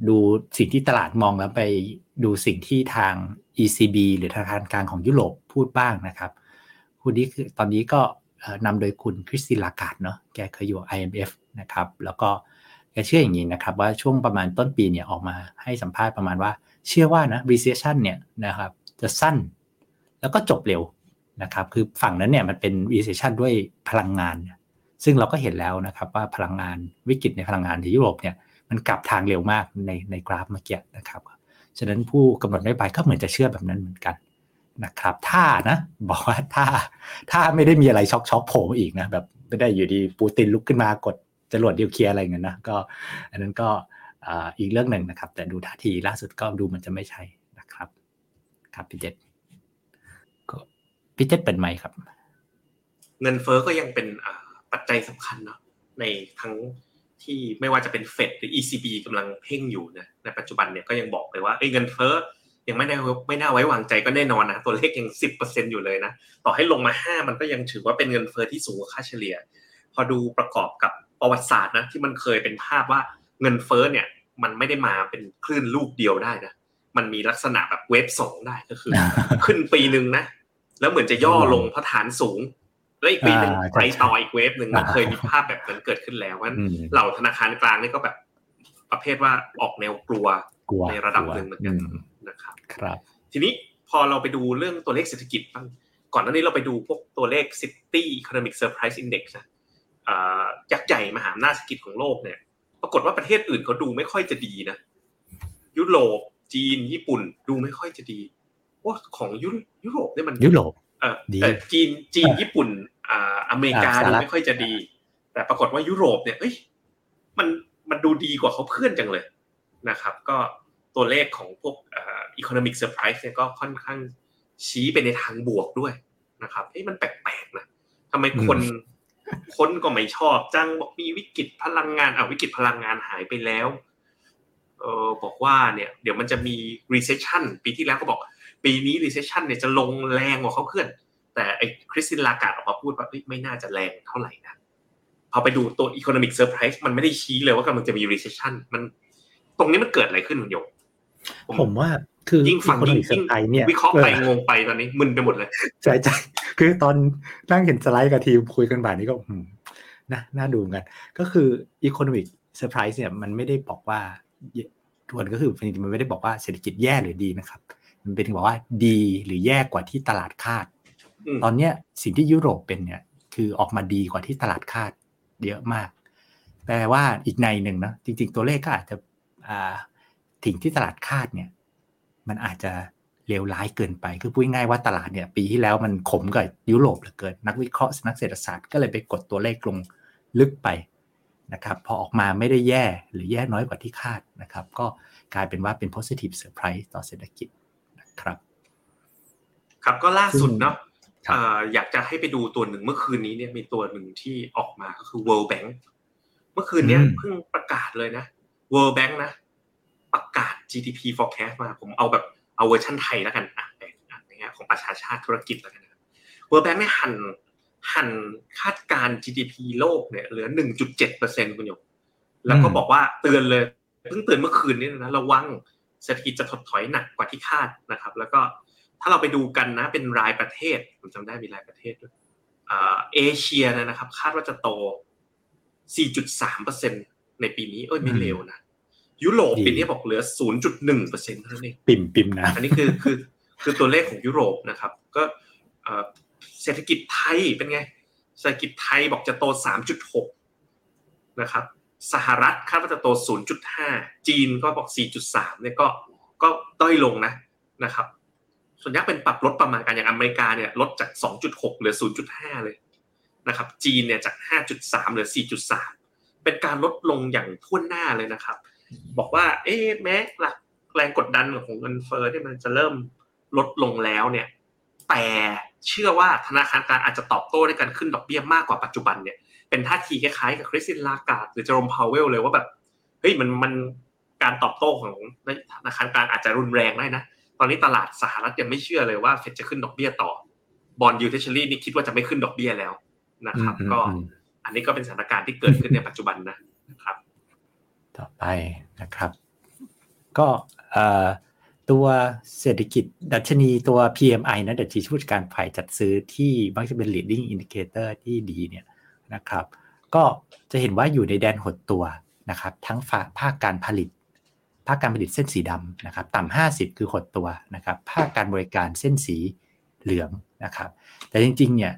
ดูสิ่งที่ตลาดมองแล้วไปดูสิ่งที่ทาง ECB หรือธนาคารกลางของยุโรปพูดบ้างนะครับคุณนี้คือตอนนี้ก็นำโดยคุณคริสติน ลาการ์ดเนาะแกเคยอยู่ IMF นะครับแล้วก็แกเชื่ออย่างนี้นะครับว่าช่วงประมาณต้นปีเนี่ยออกมาให้สัมภาษณ์ประมาณว่าเชื่อว่านะ recession เนี่ยนะครับจะสั้นแล้วก็จบเร็วนะครับคือฝั่งนั้นเนี่ยมันเป็น recession ด้วยพลังงานซึ่งเราก็เห็นแล้วนะครับว่าพลังงานวิกฤตในพลังงานที่ยุโรปเนี่ยมันกลับทางเร็วมากในกราฟเมื่อกี้นะครับฉะนั้นผู้กำหนดนโยบายก็เหมือนจะเชื่อแบบนั้นเหมือนกันนะครับถ้านะบอกว่าถ้าไม่ได้มีอะไรช็อกโผล่อีกนะแบบไม่ได้อยู่ดีปูตินลุกขึ้นมากดจรวดนิวเคลียร์อะไรเงี้ยนะก็อันนั้นก็อีกเรื่องหนึ่งนะครับแต่ดูท่าทีล่าสุดก็ดูมันจะไม่ใช่นะครับครับพี่เจษเป็นไหมครับเงินเฟ้อก็ยังเป็นปัจจัยสำคัญเนาะในทั้งที่ไม่ว่าจะเป็น Fed หรือ ECB กำลังเพ่งอยู่นะในปัจจุบันเนี่ยก็ยังบอกเลยว่าเงินเฟ้อยังไม่น่าไว้วางใจก็แน่นอนนะตัวเลขยัง 10% อยู่เลยนะต่อให้ลงมา5มันก็ยังถือว่าเป็นเงินเฟ้อที่สูงกว่าค่าเฉลี่ยพอดูประกอบกับประวัติศาสตร์นะที่มันเคยเป็นภาพว่าเงินเฟ้อเนี่ยมันไม่ได้มาเป็นคลื่นลูกเดียวได้นะมันมีลักษณะแบบเวฟ2ได้ก็คือ ขึ้นปีนึงนะแล้วเหมือนจะย่อลงเพราะฐานสูงแล้วอีกปีนึงไปต่ออีกเวฟนึงมันเคยมีภาพแบบนั้นเกิดขึ้นแล้วว่าเหล่าธนาคารกลางนี่ก็แบบประเภทว่าออกแนวกลัวในระดับนึงเหมือนกันนะครับทีนี้พอเราไปดูเรื่องตัวเลขเศรษฐกิจบ้างก่อนหน้านี้เราไปดูพวกตัวเลข City Economic Surprise Index นะยักษ์ใหญ่มหาอำนาจเศรษฐกิจของโลกเนี่ยปรากฏว่าประเทศอื่นเขาดูไม่ค่อยจะดีนะยุโรปจีนญี่ปุ่นดูไม่ค่อยจะดีโอ้ของยุโรปเนี่ยมันยุโรปจีนญี่ปุ่นอเมริกาดูไม่ค่อยจะดีแต่ปรากฏว่ายุโรปเนี่ยเอ้ยมันดูดีกว่าเขาเพื่อนจังเลยนะครับก็ตัวเลขของพวกeconomic surprise เนี่ยก็ค่อนข้างชี้ไปในทางบวกด้วยนะครับเอ้ยมันแปลกๆนะทำไมคนก็ไม่ชอบจังบอกมีวิกฤตพลังงานวิกฤตพลังงานหายไปแล้วบอกว่าเนี่ยเดี๋ยวมันจะมี recession ปีที่แล้วก็บอกปีนี้ recession เนี่ยจะลงแรงกว่าเขาเพื่อนแต่ไอ้คริสติน ลาการ์ดออกมาพูดว่าไม่น่าจะแรงเท่าไหร่นะพอไปดูตัว economic surprise มันไม่ได้ชี้เลยว่ากำลังจะมี recession มันตรงนี้มันเกิดอะไรขึ้นคุณโยมผมว่าคือยิ่งฟังยิ่งไอเนี่ยวิเคราะห์ไปงงไปตอนนี้มึนไปหมดเลยใช่ๆคือตอนนั่งเห็นสไลด์กับทีมคุยกันบ่ายนี้ก็น่าดูกันก็คือ economic surprise เนี่ยมันไม่ได้บอกว่าทวนก็คือมันไม่ได้บอกว่าเศรษฐกิจแย่หรือดีนะครับมันเป็นบอกว่าดีหรือแย่กว่าที่ตลาดคาดตอนเนี้ยสิ่งที่ยุโรปเป็นเนี่ยคือออกมาดีกว่าที่ตลาดคาดเยอะมากแปลว่าอีกในนึงนะจริงๆตัวเลขก็อาจจะถึงที่ตลาดคาดเนี่ยมันอาจจะเลวร้ายเกินไปคือพูดง่ายว่าตลาดเนี่ยปีที่แล้วมันขมกับยุโรปเหลือเกินนักวิเคราะห์นักเศรษฐศาสตร์ก็เลยไปกดตัวเลขลงลึกไปนะครับพอออกมาไม่ได้แย่หรือแย่น้อยกว่าที่คาดนะครับก็กลายเป็นว่าเป็น positive surprise ต่อเศรษฐกิจนะครับครับก็ล่าสุดเนาะอยากจะให้ไปดูตัวหนึ่งเมื่อคืนนี้เนี่ยมีตัวหนึ่งที่ออกมาก็คือ World Bank เมื่อคืนนี้เพิ่งประกาศเลยนะ World Bank นะประกาศ GDP forecast มาผมเอาแบบเอาเวอร์ชั่นไทยแล้วกันอ่ะในแง่ของประชาชาติธุรกิจแล้วกันนะครับ World Bank เนี่ยหั่น หันคาดการ GDP โลกเนี่ยเหลือ 1.7% คุณหยกแล้วก็บอกว่าเตือนเลยเพิ่งเตือนเมื่อคืนนี้นะระวังเศรษฐกิจจะถดถอยหนักกว่าที่คาดนะครับแล้วก็ถ้าเราไปดูกันนะเป็นรายประเทศผมจำได้มีรายประเทศด้วยเอเชียนะครับคาดว่าจะโต 4.3% ในปีนี้เอ้ยไม่เร็วนะยุโรปปีนี้บอกเหลือ 0.1% เท่านั้นเองปิ่มๆนะอันนี้คือตัวเลขของยุโรปนะครับก็เศรษฐกิจไทยเป็นไงเศรษฐกิจไทยบอกจะโต 3.6 นะครับสหรัฐคาดว่าจะโต 0.5 จีนก็บอก 4.3 เนี่ยก็ด้อยลงนะครับส่วนใหญ่เป็นปรับลดประมาณการอย่างอเมริกาเนี่ยลดจาก 2.6 เหลือ 0.5 เลยนะครับจีนเนี่ยจาก 5.3 เหลือ 4.3 เป็นการลดลงอย่างท่วนหน้าเลยนะครับบอกว่าแม้แรงกดดันของเงินเฟ้อเนี่ยมันจะเริ่มลดลงแล้วเนี่ยแต่เชื่อว่าธนาคารกลางอาจจะตอบโต้ด้วยการขึ้นดอกเบี้ยมากกว่าปัจจุบันเนี่ยเป็นท่าทีคล้ายๆกับคริสตินลาการ์ดหรือเจอโรมพาวเวลเลยว่าแบบเฮ้ยมันการตอบโต้ของธนาคารกลางอาจจะรุนแรงได้นะตอนนี้ตลาดสหรัฐยังไม่เชื่อเลยว่าเฟดจะขึ้นดอกเบี้ยต่อบอนด์ยิลด์เทสเชอรี่นี่คิดว่าจะไม่ขึ้นดอกเบี้ยแล้วนะครับก็อันนี้ก็เป็นสถานการณ์ที่เกิดขึ้นในปัจจุบันนะครับต่อไปนะครับก็ตัวเศรษฐกิจดัชนีตัว PMI นะดัชนีผู้จัดการฝ่ายจัดซื้อที่มักจะเป็น leading indicator ที่ดีเนี่ยนะครับก็จะเห็นว่าอยู่ในแดนหดตัวนะครับทั้งภาคการผลิตเส้นสีดำนะครับต่ำ50คือหดตัวนะครับภาคการบริการเส้นสีเหลืองนะครับแต่จริงๆเนี่ย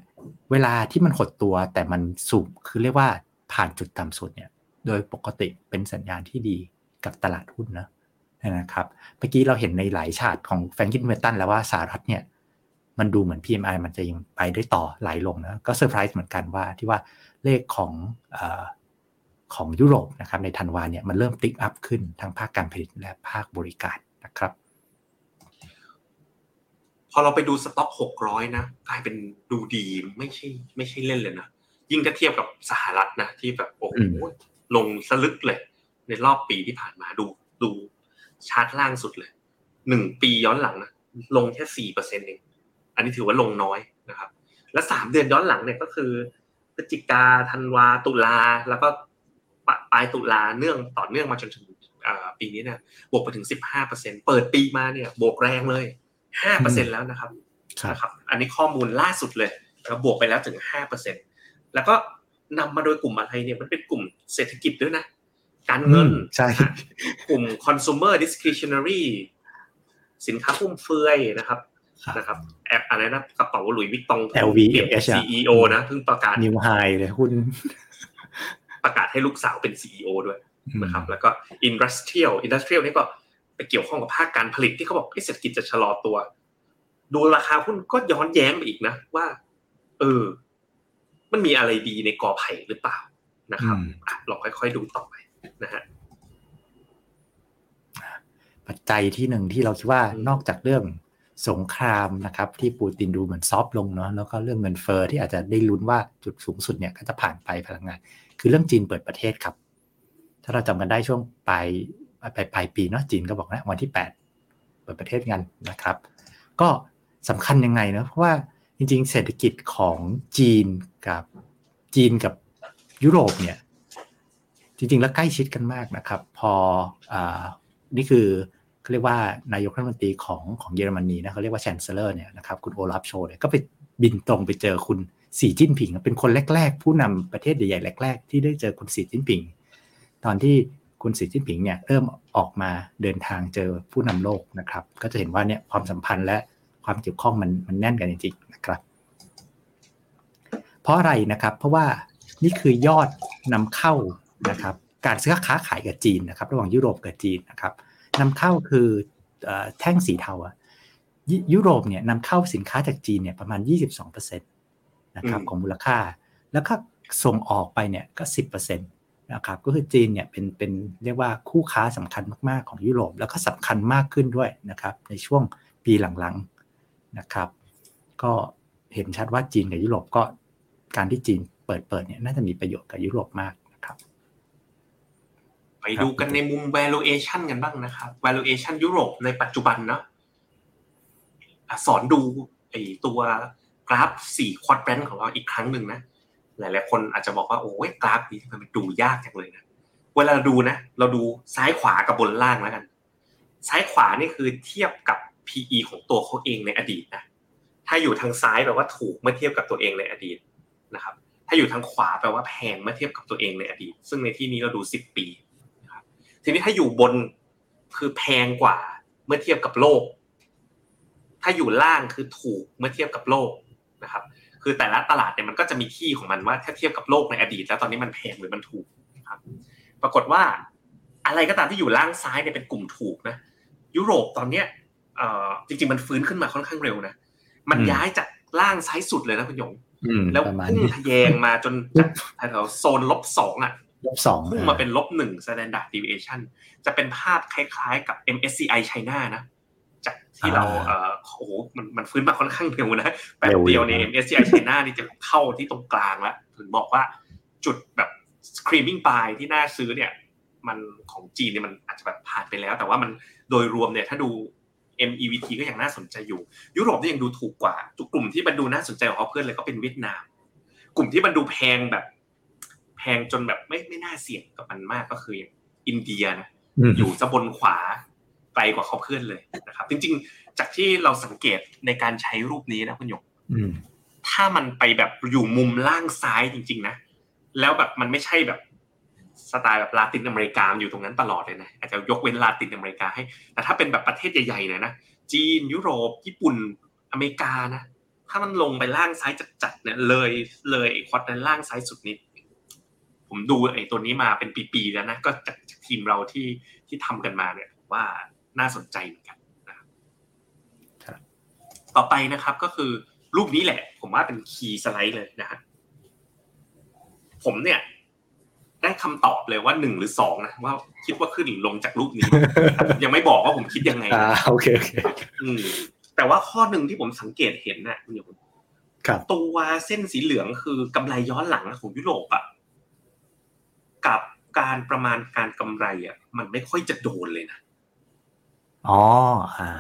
เวลาที่มันหดตัวแต่มันสูงคือเรียกว่าผ่านจุดต่ำสุดเนี่ยโดยปกติเป็นสัญญาณที่ดีกับตลาดหุ้นนะครับเมื่อกี้เราเห็นในหลายชาติของ Franklin Metropolitan แล้วว่าสหรัฐเนี่ยมันดูเหมือน PMI มันจะยังไปได้ต่อไหลลงนะก็เซอร์ไพรส์เหมือนกันว่าที่ว่าเลขของยุโรปนะครับในธันวาเนี่ยมันเริ่มติ๊กอัพขึ้นทั้งภาคการผลิตและภาคบริการนะครับพอเราไปดูสต็อก600นะกลายเป็นดูดีไม่ใช่เล่นเลยนะยิ่งถ้าเทียบกับสหรัฐนะที่แบบโอ้โหลงสลึกเลยในรอบปีที่ผ่านมาดูชาร์ตล่างสุดเลย1ปีย้อนหลังนะลงแค่ 4% เองอันนี้ถือว่าลงน้อยนะครับและ3เดือนย้อนหลังเนี่ยก็คือพฤศจิกาธันวาตุลาแล้วก็ปลายตุลาต่อเนื่องมาจนถึงปีนี้เนี่ยบวกไปถึง 15% เปิดปีมาเนี่ยบวกแรงเลย 5% แล้วนะครับอันนี้ข้อมูลล่าสุดเลยบวกไปแล้วถึง 5% แล้วก็นำมาโดยกลุ่มอะไรเนี่ยมันเป็นกลุ่มเศรษฐกิจด้วยนะการเงินกลุ่ม consumer discretionary สินค้าฟุ่มเฟือยนะครับแอปอะไรนะกระเป๋าหลุยส์วิตตอง LVMH CEO นะเพิ่งประกาศ New High เลยหุ้นประกาศให้ลูกสาวเป็น CEO ด้วยนะครับแล้วก็ industrial นี่ก็ไปเกี่ยวข้องกับภาคการผลิตที่เขาบอกเศรษฐกิจจะชะลอตัวดูราคาหุ้นก็ย้อนแย้มอีกนะว่ามันมีอะไรดีในกอไผ่หรือเปล่านะครับเราค่อยๆดูต่อไปนะฮะปัจจัยที่หนึ่งที่เราคิดว่านอกจากเรื่องสงครามนะครับที่ปูตินดูเหมือนซอฟต์ลงเนาะแล้วก็เรื่องเงินเฟ้อที่อาจจะได้ลุ้นว่าจุดสูงสุดเนี่ยก็จะผ่านไปพลังงานคือเรื่องจีนเปิดประเทศครับถ้าเราจำกันได้ช่วงปลายปีเนาะจีนก็บอกนะวันที่8เปิดประเทศกันนะครับก็สำคัญยังไงนะเพราะว่าจริงๆเศรษฐกิจของจีนกับยุโรปเนี่ยจริงๆแล้วใกล้ชิดกันมากนะครับพอนี่คือเขาเรียกว่านายกรัฐมนตรีของเยอรมนีนะเขาเรียกว่าแชนเซลเลอร์เนี่ยนะครับคุณโอลาฟโชลเนี่ยก็ไปบินตรงไปเจอคุณสีจิ้นผิงเป็นคนแรกๆผู้นำประเทศใหญ่ๆแรกๆที่ได้เจอคุณสีจิ้นผิงตอนที่คุณสีจิ้นผิงเนี่ยเริ่มออกมาเดินทางเจอผู้นำโลกนะครับก็จะเห็นว่าเนี่ยความสัมพันธ์และความเกี่ยวข้องมันแน่นกันจริงๆนะครับเพราะอะไรนะครับเพราะว่านี่คือยอดนำเข้านะครับการซื้อค้าขายกับจีนนะครับระหว่างยุโรปกับจีนนะครับนำเข้าคือแท่งสีเทายุโรปเนี่ยนำเข้าสินค้าจากจีนเนี่ยประมาณ 22% นะครับของมูลค่าแล้วก็ส่งออกไปเนี่ยก็ 10% นะครับก็คือจีนเนี่ยเป็นเรียกว่าคู่ค้าสำคัญมากๆของยุโรปแล้วก็สำคัญมากขึ้นด้วยนะครับในช่วงปีหลังๆนะครับก็เห็นชัดว่าจีนกับยุโรปก็การที่จีนเปิดเนี่ยน่าจะมีประโยชน์กับยุโรปมากไปดูกันในมุม valuation กันบ้างนะครับ valuation ยุโรปในปัจจุบันเนาะสอนดูไอ้ตัว กราฟ4ควอดรันของเราอีกครั้งนึงนะหลายๆคนอาจจะบอกว่าโอ้ยกราฟนี้ทำไมดูยากจังเลยนะเวลาดูนะเราดูซ้ายขวากับบนล่างแล้วกันซ้ายขวานี่คือเทียบกับ PE ของตัวเขาเองในอดีตนะถ้าอยู่ทางซ้ายแปลว่าถูกเมื่อเทียบกับตัวเองในอดีตนะครับถ้าอยู่ทางขวาแปลว่าแพงเมื่อเทียบกับตัวเองในอดีตซึ่งในที่นี้เราดู10ปีนะครับทีนี้ถ้าอยู่บนคือแพงกว่าเมื่อเทียบกับโลกถ้าอยู่ล่างคือถูกเมื่อเทียบกับโลกนะครับคือแต่ละตลาดเนี่ยมันก็จะมีที่ของมันว่าถ้าเทียบกับโลกในอดีตแล้วตอนนี้มันแพงหรือมันถูกนะครับปรากฏว่าอะไรก็ตามที่อยู่ล่างซ้ายเนี่ยเป็นกลุ่มถูกนะยุโรปตอนเนี้ยจริงๆมันฟื้นขึ้นมาค่อนข้างเร็วนะมันย้ายจากล่างซ้ายสุดเลยนะคุณหยงแล้วพุ่งทะแยงมาจนจากแถวโซน -2 อ่ะ -2 พุ่งมาเป็น -1 standard deviation จะเป็นภาพคล้ายๆกับ MSCI China นะจากที่เราโอ้โหมันฟื้นมาค่อนข้างเร็วนะแป๊บเดียวใน MSCI China นี่จะเข้าที่ตรงกลางแล้วถึงบอกว่าจุดแบบ screaming buy ที่น่าซื้อเนี่ยมันของจีนเนี่ยมันอาจจะแบบผ่านไปแล้วแต่ว่ามันโดยรวมเนี่ยถ้าดู MEVT ก็ยังน่าสนใจอยู่ยุโรปนี่ยังดูถูกกว่ากลุ่มที่มันดูน่าสนใจของเพื่อนเลยก็เป็นเวียดนามกลุ่มที่มันดูแพงแบบแพงจนแบบไม่น่าเสี่ยงกับมันมากก็คืออย่างอินเดียนะอยู่ซะบนขวาไกลกว่าเพื่อนเลยนะครับจริงๆจากที่เราสังเกตในการใช้รูปนี้นะคุณหยกถ้ามันไปแบบอยู่มุมล่างซ้ายจริงๆนะแล้วแบบมันไม่ใช่แบบสไตล์แบบลาตินอเมริกาอยู่ตรงนั้นตลอดเลยนะอาจจะยกเว้นลาตินอเมริกาให้แต่ถ้าเป็นแบบประเทศใหญ่ๆหน่อยนะจีนยุโรปญี่ปุ่นอเมริกานะถ้ามันลงไปล่างซ้ายจัดๆเนี่ยเลยไอ้ควอดนั้นล่างซ้ายสุดนี้ผมดูไอ้ตัวนี้มาเป็นปีๆแล้วนะก็จากทีมเราที่ทำกันมาเนี่ยผมว่าน่าสนใจเหมือนกันนะครับต่อไปนะครับก็คือรูปนี้แหละผมว่าเป็นคีย์สไลด์เลยนะฮะผมเนี่ยได้คำตอบเลยว่า1หรือ2นะว่าคิดว่าขึ้นหรือลงจากรูปนี้ยังไม่บอกว่าผมคิดยังไงโอเคแต่ว่าข้อนึงที่ผมสังเกตเห็นน่ะคุณโยมครับตัวเส้นสีเหลืองคือกำไรย้อนหลังของยุโรปอ่ะกับการประมาณการกำไรอ่ะมันไม่ค่อยจะโดนเลยนะอ๋อ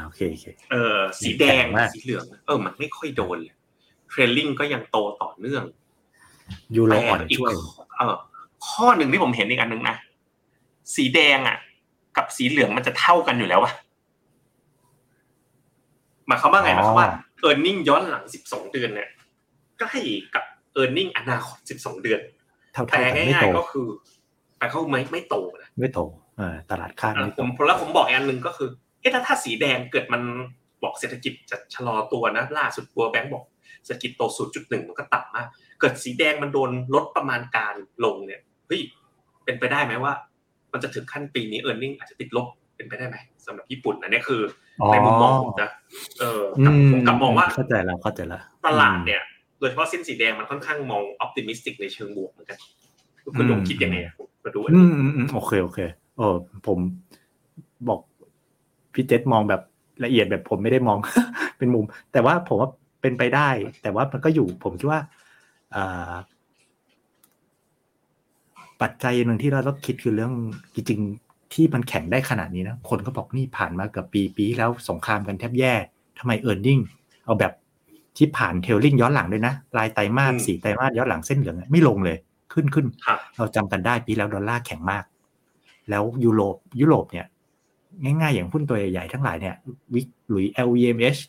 โอเคๆสีแดงสีเหลืองมันไม่ค่อยโดนเลยเทรลลิ่งก็ยังโตต่อเนื่องยูโรอ่อนช่วยข้อหนึ่งที่ผมเห็นอีกอันนึงนะสีแดงอ่ะกับสีเหลืองมันจะเท่ากันอยู่แล้วอ่ะหมายความว่าไงหมายความว่า earning ย้อนหลัง12เดือนเนี่ยใกล้กับ earning อนาคต12เดือนแต่ง่ายๆก็คือแต่เขาไม่โตนะไม่โตตลาดคาดผมบอกอีกอันนึงก็คือถ้าสีแดงเกิดมันบอกเศรษฐกิจจะชะลอตัวนะล่าสุดWorld Bankบอกเศรษฐกิจโต 0.1 มันก็ต่ำมากเกิดสีแดงมันโดนลดประมาณการลงเนี่ยเฮ้ยเป็นไปได้ไหมว่ามันจะถึงขั้นปีนี้ earning อาจจะติดลบเป็นไปได้ไหมสำหรับญี่ปุ่นอันนี้คือในมุมมองผมนะผมกลับมองว่าเข้าใจแล้วตลาดเนี่ยโดยเฉพาะเส้นสีแดงมันค่อนข้างมอง optimistic ในเชิงบวกเหมือนกันคุณลองคิดยังไงมาดูโอเคผมบอกพี่เจษมองแบบละเอียดแบบผมไม่ได้มอง เป็นมุมแต่ว่าผมว่าเป็นไปได้แต่ว่ามันก็อยู่ผมคิดว่าปัจจัยหนึ่งที่เราต้องคิดคือเรื่องจริงๆที่มันแข็งได้ขนาดนี้นะคนก็บอกนี่ผ่านมาเกือบปีแล้วสงครามกันแทบแย่ทำไม earning เอาแบบที่ผ่าน trailing ย้อนหลังด้วยนะรายไตรมาส4ไตรมาสย้อนหลังเส้นเหลืองไม่ลงเลยขึ้นเราจำกันได้ปีแล้วดอลลาร์แข็งมากแล้วยุโรปเนี่ยง่ายๆอย่างหุ้นตัวใหญ่ๆทั้งหลายเนี่ยวิกหรือ LVMH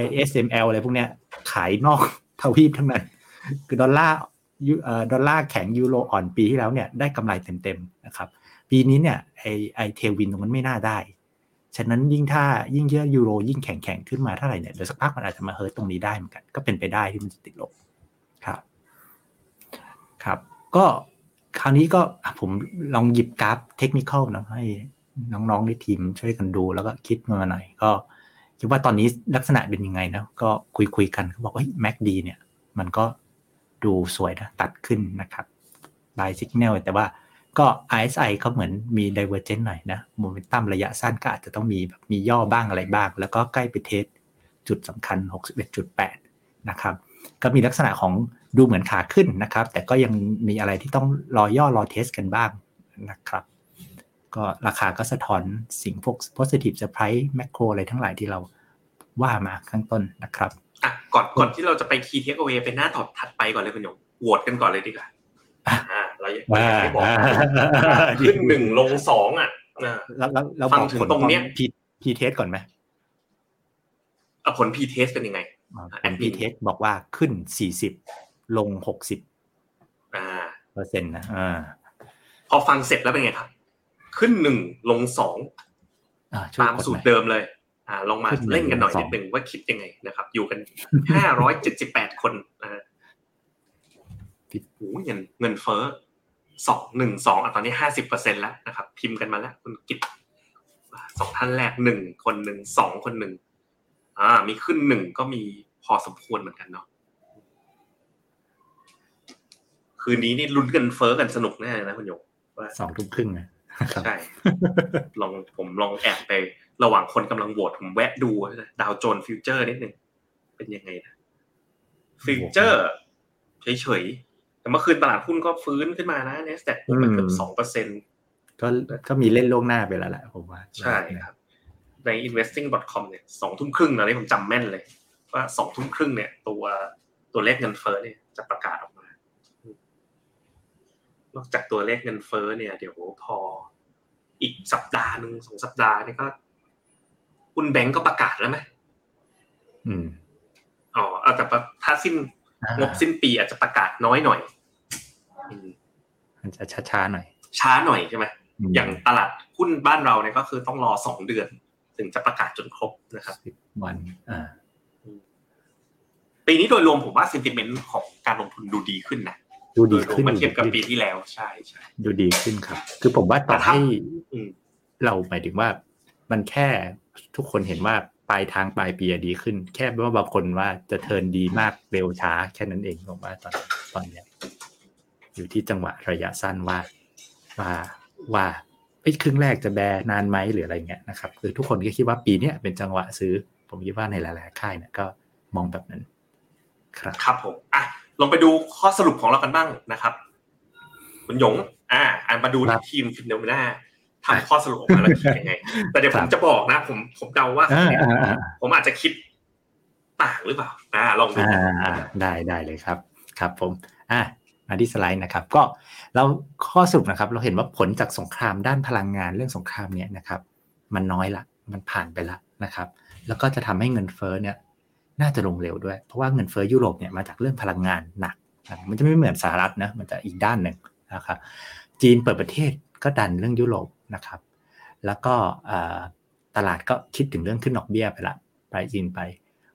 ISML อะไรพวกเนี้ยขายนอกทวีปทั้งนั้นคือดอลลาร์แข็งยูโรอ่อนปีที่แล้วเนี่ยได้กำไรเต็มๆนะครับปีนี้เนี่ยไอเทลวินตรงนั้นไม่น่าได้ฉะนั้นยิ่งเยอะยูโรยิ่งแข็งขึ้นมาเท่าไหร่เนี่ยเดี๋ยวสักพักมันอาจจะมาเฮิร์ตตรงนี้ได้เหมือนกันก็เป็นไปได้ที่มันจะติดลบครับก็คราวนี้ก็ผมลองหยิบกราฟเทคนิคอลนะให้น้องๆในทีมช่วยกันดูแล้วก็คิดมาหน่อยก็คิดว่าตอนนี้ลักษณะเป็นยังไงนะก็คุยกันเขาบอกว่าแม็กดีเนี่ยมันก็ดูสวยนะตัดขึ้นนะครับ buy signal แต่ว่าก็ ISI เขาเหมือนมี divergence หน่อยนะ momentum ระยะสั้นก็อาจจะต้องมีแบบมีย่อบ้างอะไรบ้างแล้วก็ใกล้ไปเทสจุดสำคัญ 61.8 นะครับก็มีลักษณะของดูเหมือนขาขึ้นนะครับแต่ก็ยังมีอะไรที่ต้องรอย่อรอเทสกันบ้างนะครับก็ราคาก็สะท้อนสิ่งพวก positive surprise macro อะไรทั้งหลายที่เราว่ามาข้างต้นนะครับ อ่ะก่อนที่เราจะไป Key Takeaway เป็นหน้าถัดไปก่อนเลยคุณหยงโหวตกันก่อนเลยดีกว่าเราอยากให้บอกขึ้น1ลง2อ่ะเราฟังถึงตรงเนี้ย P Test ก่อนมั้ยผล P Test เป็นยังไงP Test บอกว่าขึ้น40ลง60%นะพอฟังเสร็จแล้วเป็นไงครับขึ้น1ลง2ตามสูตรเดิมเลยลงมาเล่นกันหน่อยนิดนึงว่าคิดยังไงนะครับอยู่กัน578คนติดหูเงินเฟ้อ212อ่ะตอนนี้ 50% แล้วนะครับพิมพ์กันมาแล้วคุณกิต2ท่านแรก1คนนึง2คนนึงมีขึ้น1ก็มีพอสมควรเหมือนกันเนาะคืนนี้นี่ลุ้นเงินเฟ้อกันสนุกแน่นะคุณโยกว่า 20:30 นใช่ผมลองแอบไประหว่างคนกำลังโหวตผมแวะดูดาวโจนส์ฟิวเจอร์นิดนึงเป็นยังไงนะฟิวเจอร์เฉยๆแต่เมื่อคืนตลาดหุ้นก็ฟื้นขึ้นมานะ NASDAQ ขึ้นมาเกือบ 2% ก็มีเล่นล่วงหน้าไปแล้วแหละผมว่าใช่ครับใน investing.com เนี่ย 20:30 นผมจำแม่นเลยว่า 20:30 นเนี่ยตัวเลขเงินเฟ้อเนี่ยจะประกาศออกมานอกจากตัวเลขเงินเฟ้อเนี่ยเดี๋ยวพออีกสัปดาห์นึง2สัปดาห์นี่ก็คุณแบงก์ก็ประกาศแล้วมั้ยแต่ถ้าสิ้นปีอาจจะประกาศน้อยหน่อยมันจะช้าหน่อยใช่มั้ยอย่างตลาดหุ้นบ้านเราเนี่ยก็คือต้องรอ2เดือนถึงจะประกาศจนครบนะครับ10วันปีนี้โดยรวมผมว่า sentiment ของการลงทุนดูดีขึ้นนะดูดีขึ้นเทียบกับปีที่แล้วใช่ๆดูดีขึ้นครับคือผมว่าต่อให้เราหมายถึงว่ามันแค่ทุกคนเห็นว่าปลายทางปลายปีดีขึ้นแค่ว่าบางคนว่าจะเทิร์นดีมากเร็วช้าแค่นั้นเองผมว่าตอนนี้อยู่ที่จังหวะระยะสั้นว่าครึ่งแรกจะแบร์นานไหมหรืออะไรเงี้ยนะครับคือทุกคนก็คิดว่าปีนี้เป็นจังหวะซื้อผมคิดว่าในหลายๆค่ายเนี่ยก็มองแบบนั้นครับผมอ่ะลงไปดูข้อสรุปของเรากันบ้างนะครับคุณหยงมาดูทีม Phenomena ทำข้อสรุปออกมาแล้วคิดยังไงแต่เดี๋ยวผมจะบอกนะผมเดาว่าผมอาจจะคิดต่างหรือเปล่าลองดูได้เลยครับครับผมมาที่สไลด์นะครับก็เราข้อสรุปนะครับเราเห็นว่าผลจากสงครามด้านพลังงานเรื่องสงครามเนี่ยนะครับมันน้อยละมันผ่านไปละนะครับแล้วก็จะทำให้เงินเฟ้อเนี่ยน่าจะลงเร็วด้วยเพราะว่าเงินเฟ้อยุโรปเนี่ยมาจากเรื่องพลังงานหนักมันจะไม่เหมือนสหรัฐนะมันจะอีกด้านหนึ่งนะครับจีนเปิดประเทศก็ดันเรื่องยุโรปนะครับแล้วก็ตลาดก็คิดถึงเรื่องขึ้นดอกเบี้ยไปละไปจีนไป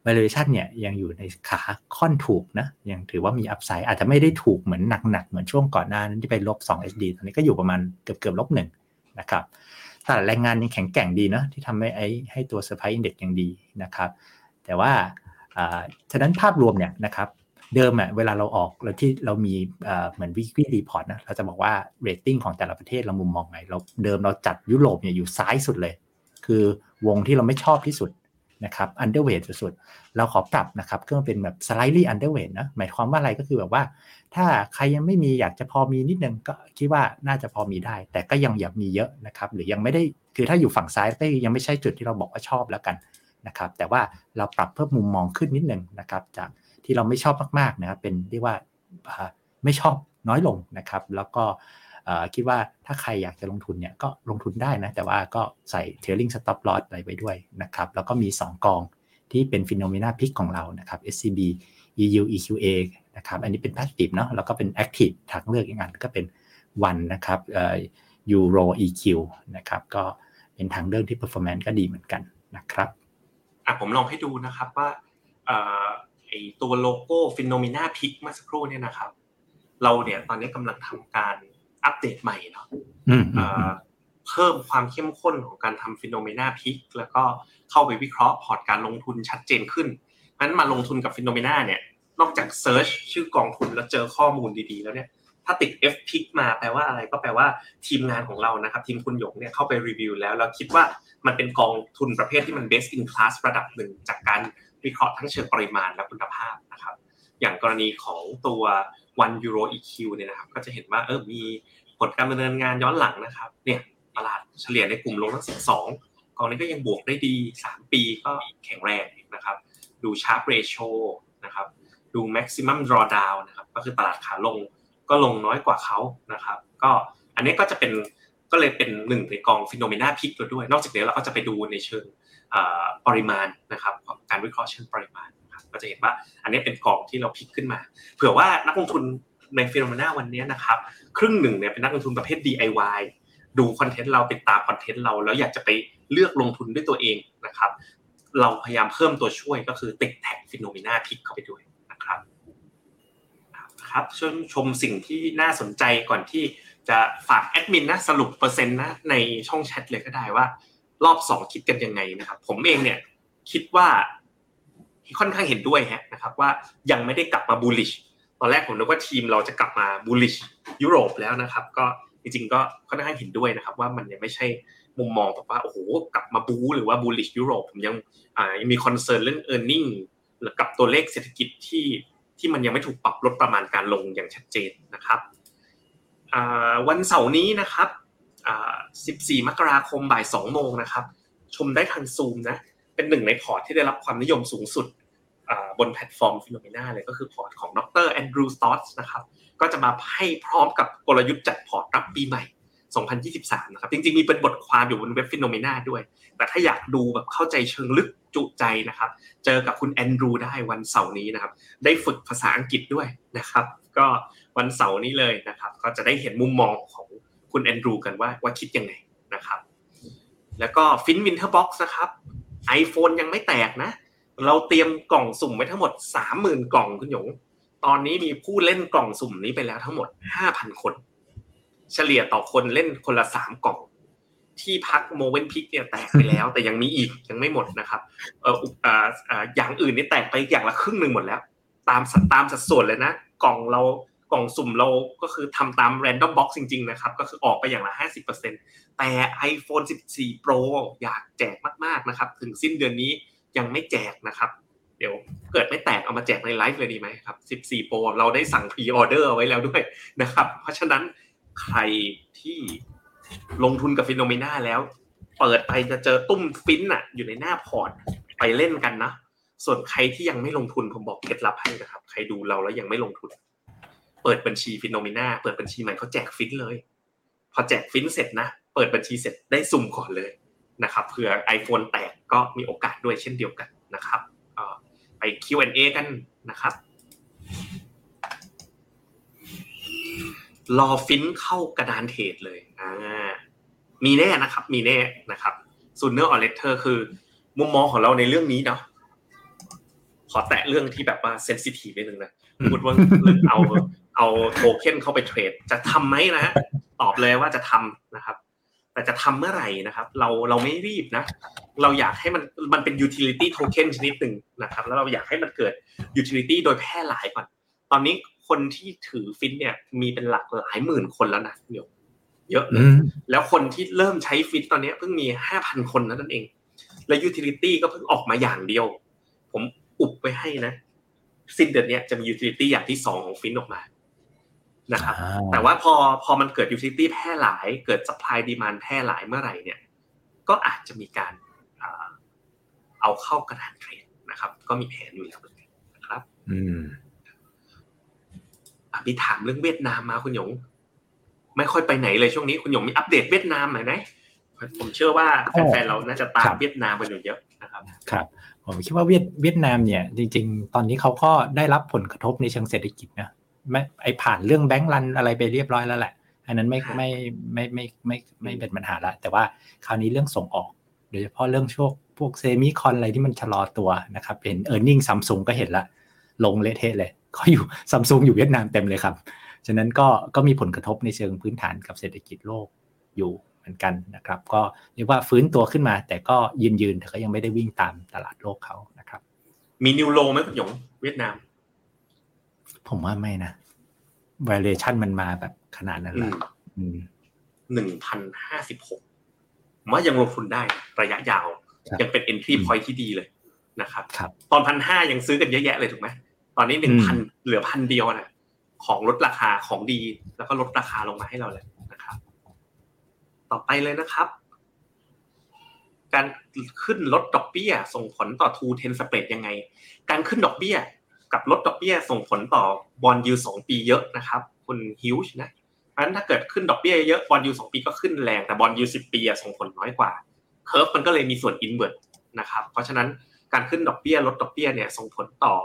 valuation เนี่ยยังอยู่ในขาค่อนถูกนะยังถือว่ามีอัพไซด์อาจจะไม่ได้ถูกเหมือนหนักๆเหมือนช่วงก่อนหน้านั้นที่ไป -2 HD ตอนนี้ก็อยู่ประมาณเกือบ -1 นะครับตลาดแรงงานยังแข็งแกร่งดีนะที่ทำให้ตัว Supply Index ยังดีนะครับแต่ว่าฉะนั้นภาพรวมเนี่ยนะครับเดิมเวลาเราออกแล้วที่เรามีเหมือน weekly report นะเราจะบอกว่า rating ของแต่ละประเทศเรามุมมองไงเราเดิมเราจัดยุโรปเนี่ยอยู่ซ้ายสุดเลยคือวงที่เราไม่ชอบที่สุดนะครับ underweight สุดๆเราขอปรับนะครับก็เป็นแบบ slightly underweight นะหมายความว่าอะไรก็คือแบบว่าถ้าใครยังไม่มีอยากจะพอมีนิดนึงก็คิดว่าน่าจะพอมีได้แต่ก็ยังอยากมีเยอะนะครับหรือยังไม่ได้คือถ้าอยู่ฝั่งซ้ายก็ยังไม่ใช่จุดที่เราบอกว่าชอบแล้วกันนะครับแต่ว่าเราปรับเพิ่มมุมมองขึ้นนิดนึงนะครับจากที่เราไม่ชอบมากๆนะครับเป็นเรียกว่าไม่ชอบน้อยลงนะครับแล้วก็คิดว่าถ้าใครอยากจะลงทุนเนี่ยก็ลงทุนได้นะแต่ว่าก็ใส่ trailing stop loss อะไรไปด้วยนะครับแล้วก็มี2กองที่เป็น Phenomena Pick ของเรานะครับ SCB EU EQA นะครับอันนี้เป็น passive เนาะแล้วก็เป็น active ทางเลือกอีกอันก็เป็น One นะครับEuro EQ นะครับก็เป็นทางเลือกที่ performance ก็ดีเหมือนกันนะครับผมลองให้ดูนะครับว่าไอ้ตัวโลโก้ Phenomena Pick เมื่อสักครู่เนี่ยนะครับเราเนี่ยตอนนี้กำลังทำการอัปเดตใหม่เนาะเพิ่มความเข้มข้นของการทำ Phenomena Pick แล้วก็เข้าไปวิเคราะห์พอร์ตการลงทุนชัดเจนขึ้นงั้นมาลงทุนกับ Phenomena เนี่ยนอกจากเสิร์ชชื่อกองทุนแล้วเจอข้อมูลดีๆแล้วเนี่ยถ้าติด F Pick มาแปลว่าอะไรก็แปลว่าทีมงานของเรานะครับทีมคุณหยงเนี่ยเข้าไปรีวิวแล้วเราคิดว่ามันเป็นกองทุนประเภทที่มัน best in class ระดับหนึ่งจากการวิเคราะห์ทั้งเชิงปริมาณและคุณภาพนะครับอย่างกรณีของตัว One Euro EQ เนี่ยนะครับก็จะเห็นว่ามีผลการดำเนินงานย้อนหลังนะครับเนี่ยตลาดเฉลี่ยในกลุ่มลงทั้ง12กองนี้ก็ยังบวกได้ดี3ปีก็แข็งแรงนะครับ ดู Sharpe Ratio นะครับดู Maximum Drawdown นะครับก็คือตลาดขาลงก็ลงน้อยกว่าเขานะครับก็อันนี้ก็จะเป็นก็เลยเป็นหนึ่งในกอง Phenomena Pick ตัวด้วยนอกจากนี้เราก็จะไปดูในเชิงปริมาณนะครับการวิเคราะห์เชิงปริมาณนะครับก็จะเห็นว่าอันนี้เป็นกองที่เราพิกขึ้นมาเผื่อว่านักลงทุนใน Phenomena วันนี้นะครับครึ่งหนึ่งเนี่ยเป็นนักลงทุนประเภท DIY ดูคอนเทนต์เราติดตามคอนเทนต์เราแล้วอยากจะไปเลือกลงทุนด้วยตัวเองนะครับเราพยายามเพิ่มตัวช่วยก็คือติดแท็ก Phenomena Pick เข้าไปด้วยนะครับครับช่วยชมสิ่งที่น่าสนใจก่อนที่จะฝากแอดมินนะสรุปเปอร์เซ็นต์นะในช่องแชทเลยก็ได้ว่ารอบ2คิดกันยังไงนะครับผมเองเนี่ยคิดว่าค่อนข้างเห็นด้วยนะครับว่ายังไม่ได้กลับมาบูลลิชตอนแรกผมนึกว่าทีมเราจะกลับมาบูลลิชยุโรปแล้วนะครับก็จริงๆก็ค่อนข้างเห็นด้วยนะครับว่ามันยังไม่ใช่มุมมองแบบว่าโอ้โหกลับมาบูหรือว่าบูลลิชยุโรปผมยังมีคอนเซิร์นเรื่อง earning กับตัวเลขเศรษฐกิจที่มันยังไม่ถูกปรับลดประมาณการลงอย่างชัดเจนนะครับวันเสาร์นี้นะครับ14 มกราคม 14:00 น.นะครับชมได้ทาง Zoom นะเป็นหนึ่งในพอร์ตที่ได้รับความนิยมสูงสุดบนแพลตฟอร์ม Phenomena เลยก็คือพอร์ตของดร. แอนดรูว์ สตอตส์นะครับก็จะมาให้พร้อมกับกลยุทธ์จัดพอร์ตรับปีใหม่ 2023 นะครับจริงๆมีเป็นบทความอยู่บนเว็บ Phenomena ด้วยแต่ถ้าอยากดูแบบเข้าใจเชิงลึกจุใจนะครับเจอกับคุณแอนดรูว์ได้วันเสาร์นี้นะครับได้ฝึกภาษาอังกฤษด้วยนะครับก็วันเสาร์นี้เลยนะครับก็จะได้เห็นมุมมองของคุณแอนดรูว์กันว่าคิดยังไงนะครับแล้วก็ Finn Winter Box นะครับ iPhone ยังไม่แตกนะเราเตรียมกล่องสุ่มไว้ทั้งหมด 30,000 กล่องคุณหยงตอนนี้มีผู้เล่นกล่องสุ่มนี้ไปแล้วทั้งหมด 5,000 คนเฉลี่ยต่อคนเล่นคนละ3กล่องที่พัก Mowenpick เนี่ยแตกไปแล้วแต่ยังมีอีกยังไม่หมดนะครับอย่างอื่นนี่แตกไปอย่างละครึ่งนึงหมดแล้วตามสัดส่วนเลยนะกล่องสุ่มเราก็คือทำตาม Random Box จริงๆนะครับก็คือออกไปอย่างละ 50% แต่ iPhone 14 Pro อยากแจกมากๆนะครับถึงสิ้นเดือนนี้ยังไม่แจกนะครับเดี๋ยวเกิดไม่แตกเอามาแจกในไลฟ์เลยดีไหมครับ14 Pro เราได้สั่งพรีออเดอร์ไว้แล้วด้วยนะครับเพราะฉะนั้นใครที่ลงทุนกับ Phenomena แล้วเปิดไปจะเจอตุ้มฟินน่ะอยู่ในหน้าพอร์ตไปเล่นกันนะส่วนใครที่ยังไม่ลงทุนผมบอกเคล็ดลับให้นะครับใครดูเราแล้วยังไม่ลงทุนเปิดบัญชี Phenomena เปิดบัญชีใหม่เขาแจกฟินเลยพอแจกฟินเสร็จนะเปิดบัญชีเสร็จได้สุ่มก่อนเลยนะครับเผื่อ iPhone แตกก็มีโอกาสด้วยเช่นเดียวกันนะครับไป Q&A กันนะครับรอฟินเข้ากระดานเทรดเลยมีแน่นะครับมีแน่นะครับ Sooner or later คือมุมมองของเราในเรื่องนี้เนาะขอแตะเรื่องที่แบบว่าเซนซิทีฟนิดนึงนะสมมุติว่าเรื่องเอาโทเค็นเข้าไปเทรดจะทำไหมนะฮะตอบเลยว่าจะทำนะครับแต่จะทำเมื่อไหร่นะครับเราไม่รีบนะเราอยากให้มันเป็นยูทิลิตี้โทเค็นชนิดหนึ่งนะครับแล้วเราอยากให้มันเกิดยูทิลิตี้โดยแพร่หลายก่อนตอนนี้คนที่ถือฟินเนี่ยมีเป็นหลักหลายหมื่นคนแล้วนะเยอะเลยแล้วคนที่เริ่มใช้ฟินตอนนี้เพิ่งมี 5,000 คนนั่นเองและยูทิลิตี้ก็เพิ่งออกมาอย่างเดียวผมอุบไว้ให้นะสิ้นเดือนนี้จะมียูทิลิตี้อย่างที่2ของฟินออกมานะครับแต่ว่าพอมันเกิดยูทิลิตี้แพร่หลายเกิดซัพพลายดีมานด์แพร่หลายเมื่อไหร่เนี่ยก็อาจจะมีการเอาเข้ากระดานเทรดนะครับก็มีแผนอยู่แล้วนะครับมีถามเรื่องเวียดนามมาคุณหยงไม่ค่อยไปไหนเลยช่วงนี้คุณหยงมีอัปเดตเวียดนามหน่อยไหมผมเชื่อว่าแฟนๆเราน่าจะตามเวียดนามกันอยู่เยอะนะครับครับผมคิดว่าเวียดนามเนี่ยจริงๆตอนนี้เขาก็ได้รับผลกระทบในเชิงเศรษฐกิจนะไม่ไอผ่านเรื่องแบงก์รันอะไรไปเรียบร้อยแล้วแหละอันนั้นไม่เป็นปัญหาละแต่ว่าคราวนี้เรื่องส่งออกโดยเฉพาะเรื่องพวกเซมิคอนอะไรที่มันชะลอตัวนะครับเห็น earning Samsung ก็เห็นละลงเละเทะเลยเขาอยู่ Samsung อยู่เวียดนามเต็มเลยครับฉะนั้นก็มีผลกระทบในเชิงพื้นฐานกับเศรษฐกิจโลกอยู่เหมือนกันนะครับก็เรียกว่าฟื้นตัวขึ้นมาแต่ก็ยืนแต่ก็ยังไม่ได้วิ่งตามตลาดโลกเขานะครับมีนิวโลไหมคุณหยงเวียดนามผมว่าไม่นะ valuation มันมาแบบขนาดนั้นละ 1,056 ว่ายังลงทุนได้ระยะยาวยังเป็น entry point ที่ดีเลยนะครับตอน 1,500 ยังซื้อกันเยอะแยะเลยถูกไหมตอนนี้ 1,000 เหลือ 1,000 เดียวนะของลดราคาของดีแล้วก็ลดราคาลงมาให้เราเลยนะครับต่อไปเลยนะครับ การขึ้นลดดอกเบี้ยส่งผลต่อ Two Ten Spread ยังไงการขึ้นดอกเบี้ยกับลดดอกเบี้ยส่งผลต่อบอนด์ยิลด์2ปีเยอะนะครับคุณฮิวจ์นะเพราะฉะนั้นถ้าเกิดขึ้นดอกเบี้ยเยอะบอนด์ยิลด์2ปีก็ขึ้นแรงแต่บอนด์ยิลด์10ปีอ่ะส่งผลน้อยกว่าเคิร์ฟมันก็เลยมีส่วนอินเวอร์สนะครับเพราะฉะนั้นการขึ้นดอกเบี้ยลดดอกเบี้ยเนี่ยส่งผลต่อ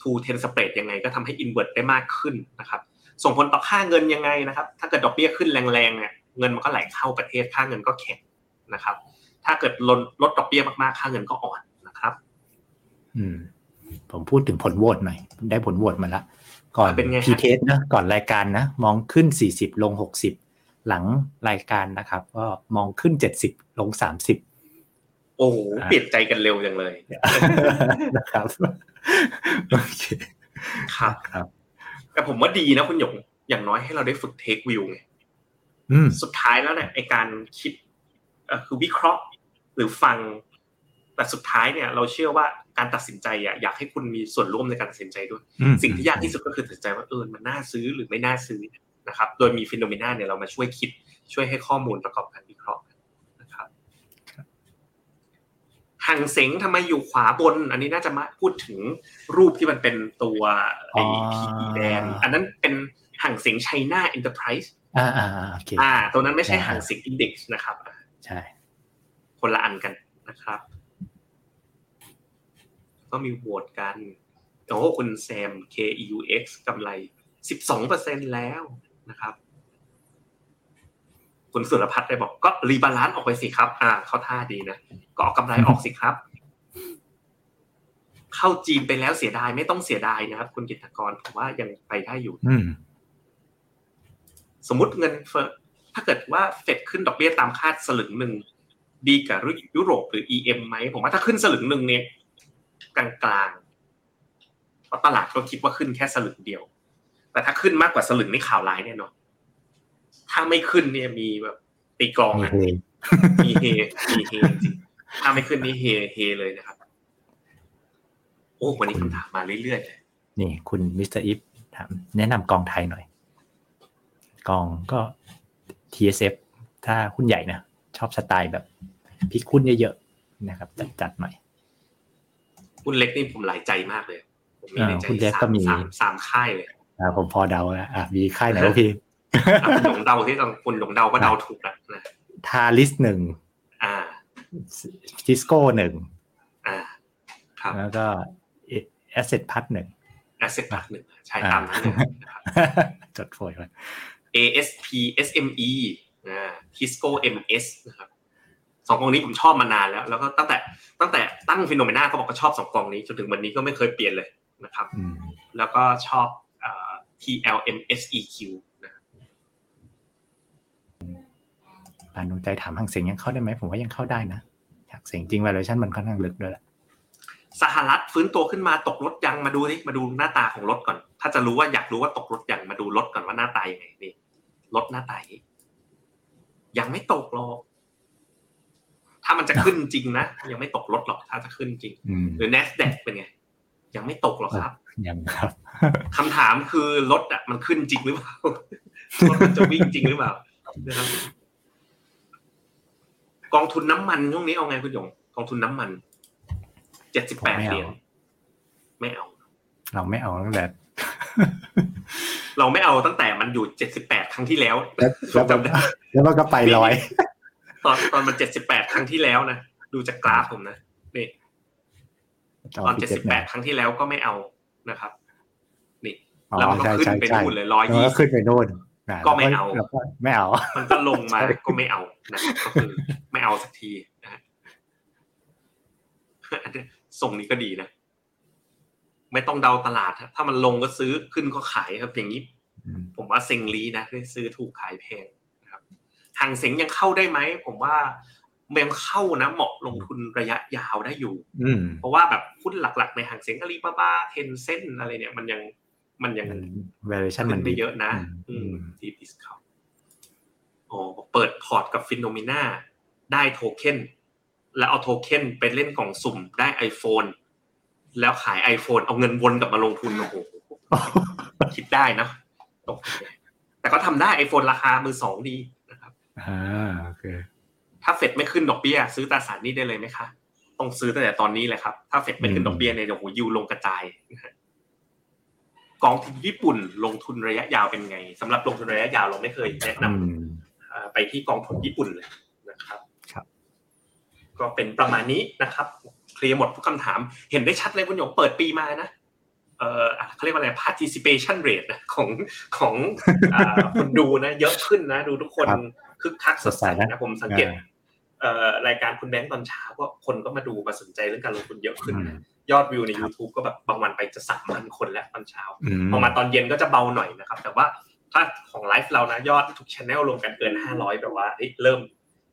Two Ten Spread ยังไงก็ทำให้อินเวอร์สได้มากขึ้นนะครับส่งผลต่อค่าเงินยังไงนะครับถ้าเกิดดอกเบี้ยขึ้นแรงๆเนี่ยเงินมันก็ไหลเข้าประเทศค่าเงินก็แข็งนะครับถ้าเกิดลดดอกเบี้ยมากๆค่าเงินก็อ่อนนะครับผมพูดถึงผลโหวตหน่อยได้ผลโหวตมาละก่อนพีเทสนะก่อนรายการนะมองขึ้น40ลง60หลังรายการนะครับก็มองขึ้น70ลง30โอ้โหเปลี่ยนใจกันเร็วจังเลยนะครับโอเคครับแต่ผมว่าดีนะคุณหยงอย่างน้อยให้เราได้ฝึกเทควิวไงสุดท้ายแล้วเนี่ยไอการคิดคือวิเคราะห์หรือฟังแต่สุดท้ายเนี่ยเราเชื่อว่าการตัดสินใจอยากให้คุณมีส่วนร่วมในการตัดสินใจด้วยสิ่งที่ยากที่สุดก็คือตัดสินใจว่ามันน่าซื้อหรือไม่น่าซื้อนะครับโดยมีPhenomenaเนี่ยเรามาช่วยคิดช่วยให้ข้อมูลประกอบการวิเคราะห์นะครับหังเส็งทำไมอยู่ขวาบนอันนี้น่าจะมาพูดถึงรูปที่มันเป็นตัวไอ้ผีแดงอันนั้นเป็นหังเส็ง China Enterprise โอเคตัวนั้นไม่ใช่หังเส็ง Index นะครับใช่คนละอันกันนะครับก็มีโหวตกันโอ้คุณแซม KEUX กำไร 12% แล้วนะครับคุณสุรพัฒน์ได้บอกก็รีบาลานซ์ออกไปสิครับเข้าท่าดีนะก็เอากำไรออกสิครับเข้าจีนไปแล้วเสียดายไม่ต้องเสียดายนะครับคุณกิตตกรผมว่ายังไปได้อยู่สมมุติเงินเฟ้อถ้าเกิดว่าเฟดขึ้นดอกเบี้ยตามคาดสลึงหนึ่งดีกับยุโรปหรือ EM ไหมผมว่าถ้าขึ้นสลึงหนึ่งเนี่ยกลางๆเพราะตลาดก็คิดว่าขึ้นแค่สลึงเดียวแต่ถ้าขึ้นมากกว่าสลึงนี่ข่าวร้ายแน่นอนถ้าไม่ขึ้นเนี่ยมีแบบตีกลองอ่ะมีเฮจริงถ้าไม่ขึ้นนี่เฮเลยนะครับโอ้วันนี้คำถามมาเรื่อยๆเลยนี่คุณมิสเตอร์อิฟถามแนะนำกองไทยหน่อยกองก็ TSF ถ้าหุ้นใหญ่นะชอบสไตล์แบบพลิกหุ้นเยอะๆนะครับจัดหน่อยคุณเล็กนี่ผมหลายใจมากเลยผมมีในใจ3ค่ายเลยผมพอเดาแล้วมีค่ายไหนวะพี่คุณหลงเดาที่คุณหลงเดาก็เดาถูกแล้วนะทาลิส1ทิสโก้1ครับแล้วก็ Asset Path 1 Asset Path 1ใช่ตามนั้นนะครับจดโพยไว้ ASP SME Tisco MS นะครับสองกองนี้ผมชอบมานานแล้วก็ตั้งแต่ตั้งPhenomenaเขาบอกก็ชอบสองกองนี้จนถึงวันนี้ก็ไม่เคยเปลี่ยนเลยนะครับแล้วก็ชอบTLNSEQ EQ นะปานดวงใจถามหังเส็งยังเข้าได้ไหมผมว่ายังเข้าได้นะหังเส็งจริง valuation มันค่อนข้างลึกด้วยแหละสหรัฐฟื้นตัวขึ้นมาตกรถยังมาดูดิมาดูหน้าตาของรถก่อนถ้าจะรู้ว่าอยากรู้ว่าตกรถยังมาดูรถก่อนว่าหน้าตายังไงนี่รถหน้าตายังไม่ตกหรอกถ้ามันจะขึ้นจริงนะยังไม่ตกรถหรอกถ้าจะขึ้นจริงหรือ NASDAQ เป็นไงยังไม่ตกหรอกครับยังครับคำถามคือรถอ่ะมันขึ้นจริงหรือเปล่ารถมันจะวิ่งจริงหรือเปล่านะครับกองทุนน้ำมันช่วงนี้เอาไงคุณหยงกองทุนน้ำมัน$78ไม่เอาตั้งแต่เราไม่เอาตั้งแต่มันอยู่78ครั้งที่แล้วแล้วก็ไป100ตอนมัน78ครั้งที่แล้วนะดูจากกราฟผมนะนี่ตอน78ครั้งที่แล้วก็ไม่เอานะครับนี่แล้วมันก็ขึ้นไปนู่นเลย120ก็ขึ้นไปโน่นก็ไม่เอามันก็ลงมาก็ไม่เอานะก็คือไม่เอาสักทีนะฮะส่งนี้ก็ดีนะไม่ต้องเดาตลาดถ้ามันลงก็ซื้อขึ้นก็ขายครับอย่างนี้ผมว่าเซ็งลีนะได้ซื้อถูกขายแพงนะครับหังเส็งยังเข้าได้ไหมผมว่ายังเข้านะเหมาะลงทุนระยะยาวได้อยู่เพราะว่าแบบหุ้นหลักๆในหังเส็งอาลีบาบาเทนเซ็นอะไรเนี่ยมันยัง valuation มันไปเยอะนะdeep discount เปิดพอร์ตกับ Phenomena ได้โทเค็นแล้วเอาโทเค็นไปเล่นกล่องสุ่มได้ iPhoneแล้วขาย iPhone เอาเงินวนกลับมาลงทุนโอ้โหคิดได้นะแต่ก็ทำได้ iPhone ราคามือ2ดีนะครับโอเค ถ้าเฟดไม่ขึ้นดอกเบี้ยซื้อตราสารหนี้ได้เลยมั้ยคะต้องซื้อตั้งแต่ตอนนี้เลยครับถ้าเฟดไม่ขึ้นดอกเบี้ยเนี่ยโอ้โหยิวลงกระจายกองทุนญี่ปุ่นลงทุนระยะยาวเป็นไงสำหรับลงทุนระยะยาวเราไม่เคยแนะนำไปที่กองทุนญี่ปุ่นเลยนะครับก็เป็นประมาณนี้นะครับเคลียร์หมดทุกคำถามเห็นได้ชัดเลยคุณหยงเปิดปีมานะเขาเรียกว่าอะไร participation rate นะของคนดูนะเยอะขึ้นนะดูทุกคนคึกคักสดใสนะผมสังเกตรายการคุณแบงค์ตอนเช้าก็คนก็มาดูมาสนใจเรื่องการลงทุนเยอะขึ้นยอดวิวใน YouTube ก็แบบบางวันไปจะ 3,000 คนแล้วตอนเช้าพอมาตอนเย็นก็จะเบาหน่อยนะครับแต่ว่าถ้าของไลฟ์เรานะยอดทุก channel รวมกันเกิน500แบบว่าเริ่ม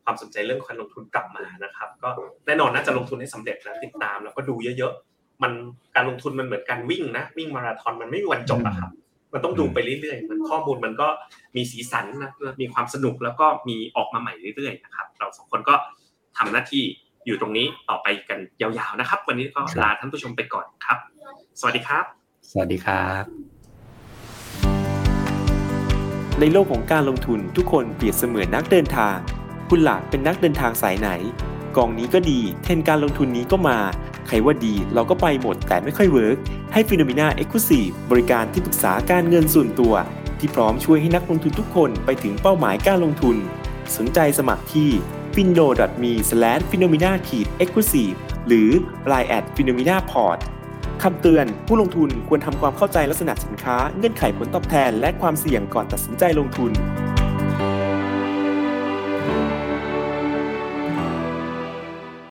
ความสนใจเรื่องการลงทุนกลับมานะครับก็แน่นอนน่าจะลงทุนให้สำเร็จแล้วติดตามแล้วก็ดูเยอะๆมันการลงทุนมันเหมือนการวิ่งนะวิ่งมาราธอนมันไม่มีวันจบอะครับมันต้องดูไปเรื่อยๆมันข้อมูลมันก็มีสีสันนะมีความสนุกแล้วก็มีออกมาใหม่เรื่อยๆนะครับเราสองคนก็ทำหน้าที่อยู่ตรงนี้ต่อไปกันยาวๆนะครับวันนี้ก็ลาท่านผู้ชมไปก่อนครับสวัสดีครับสวัสดีครับในโลกของการลงทุนทุกคนเปรียบเสมือนนักเดินทางคุณหลักเป็นนักเดินทางสายไหนกองนี้ก็ดีเทรนด์การลงทุนนี้ก็มาใครว่าดีเราก็ไปหมดแต่ไม่ค่อยเวิร์คให้ Phenomena Exclusive บริการที่ปรึกษาการเงินส่วนตัวที่พร้อมช่วยให้นักลงทุนทุกคนไปถึงเป้าหมายการลงทุนสนใจสมัครที่ window.me/phenomena-exclusive หรือ line@phenomenaport คำเตือนผู้ลงทุนควรทำความเข้าใจลักษณะสินค้าเงื่อนไขผลตอบแทนและความเสี่ยงก่อนตัดสินใจลงทุน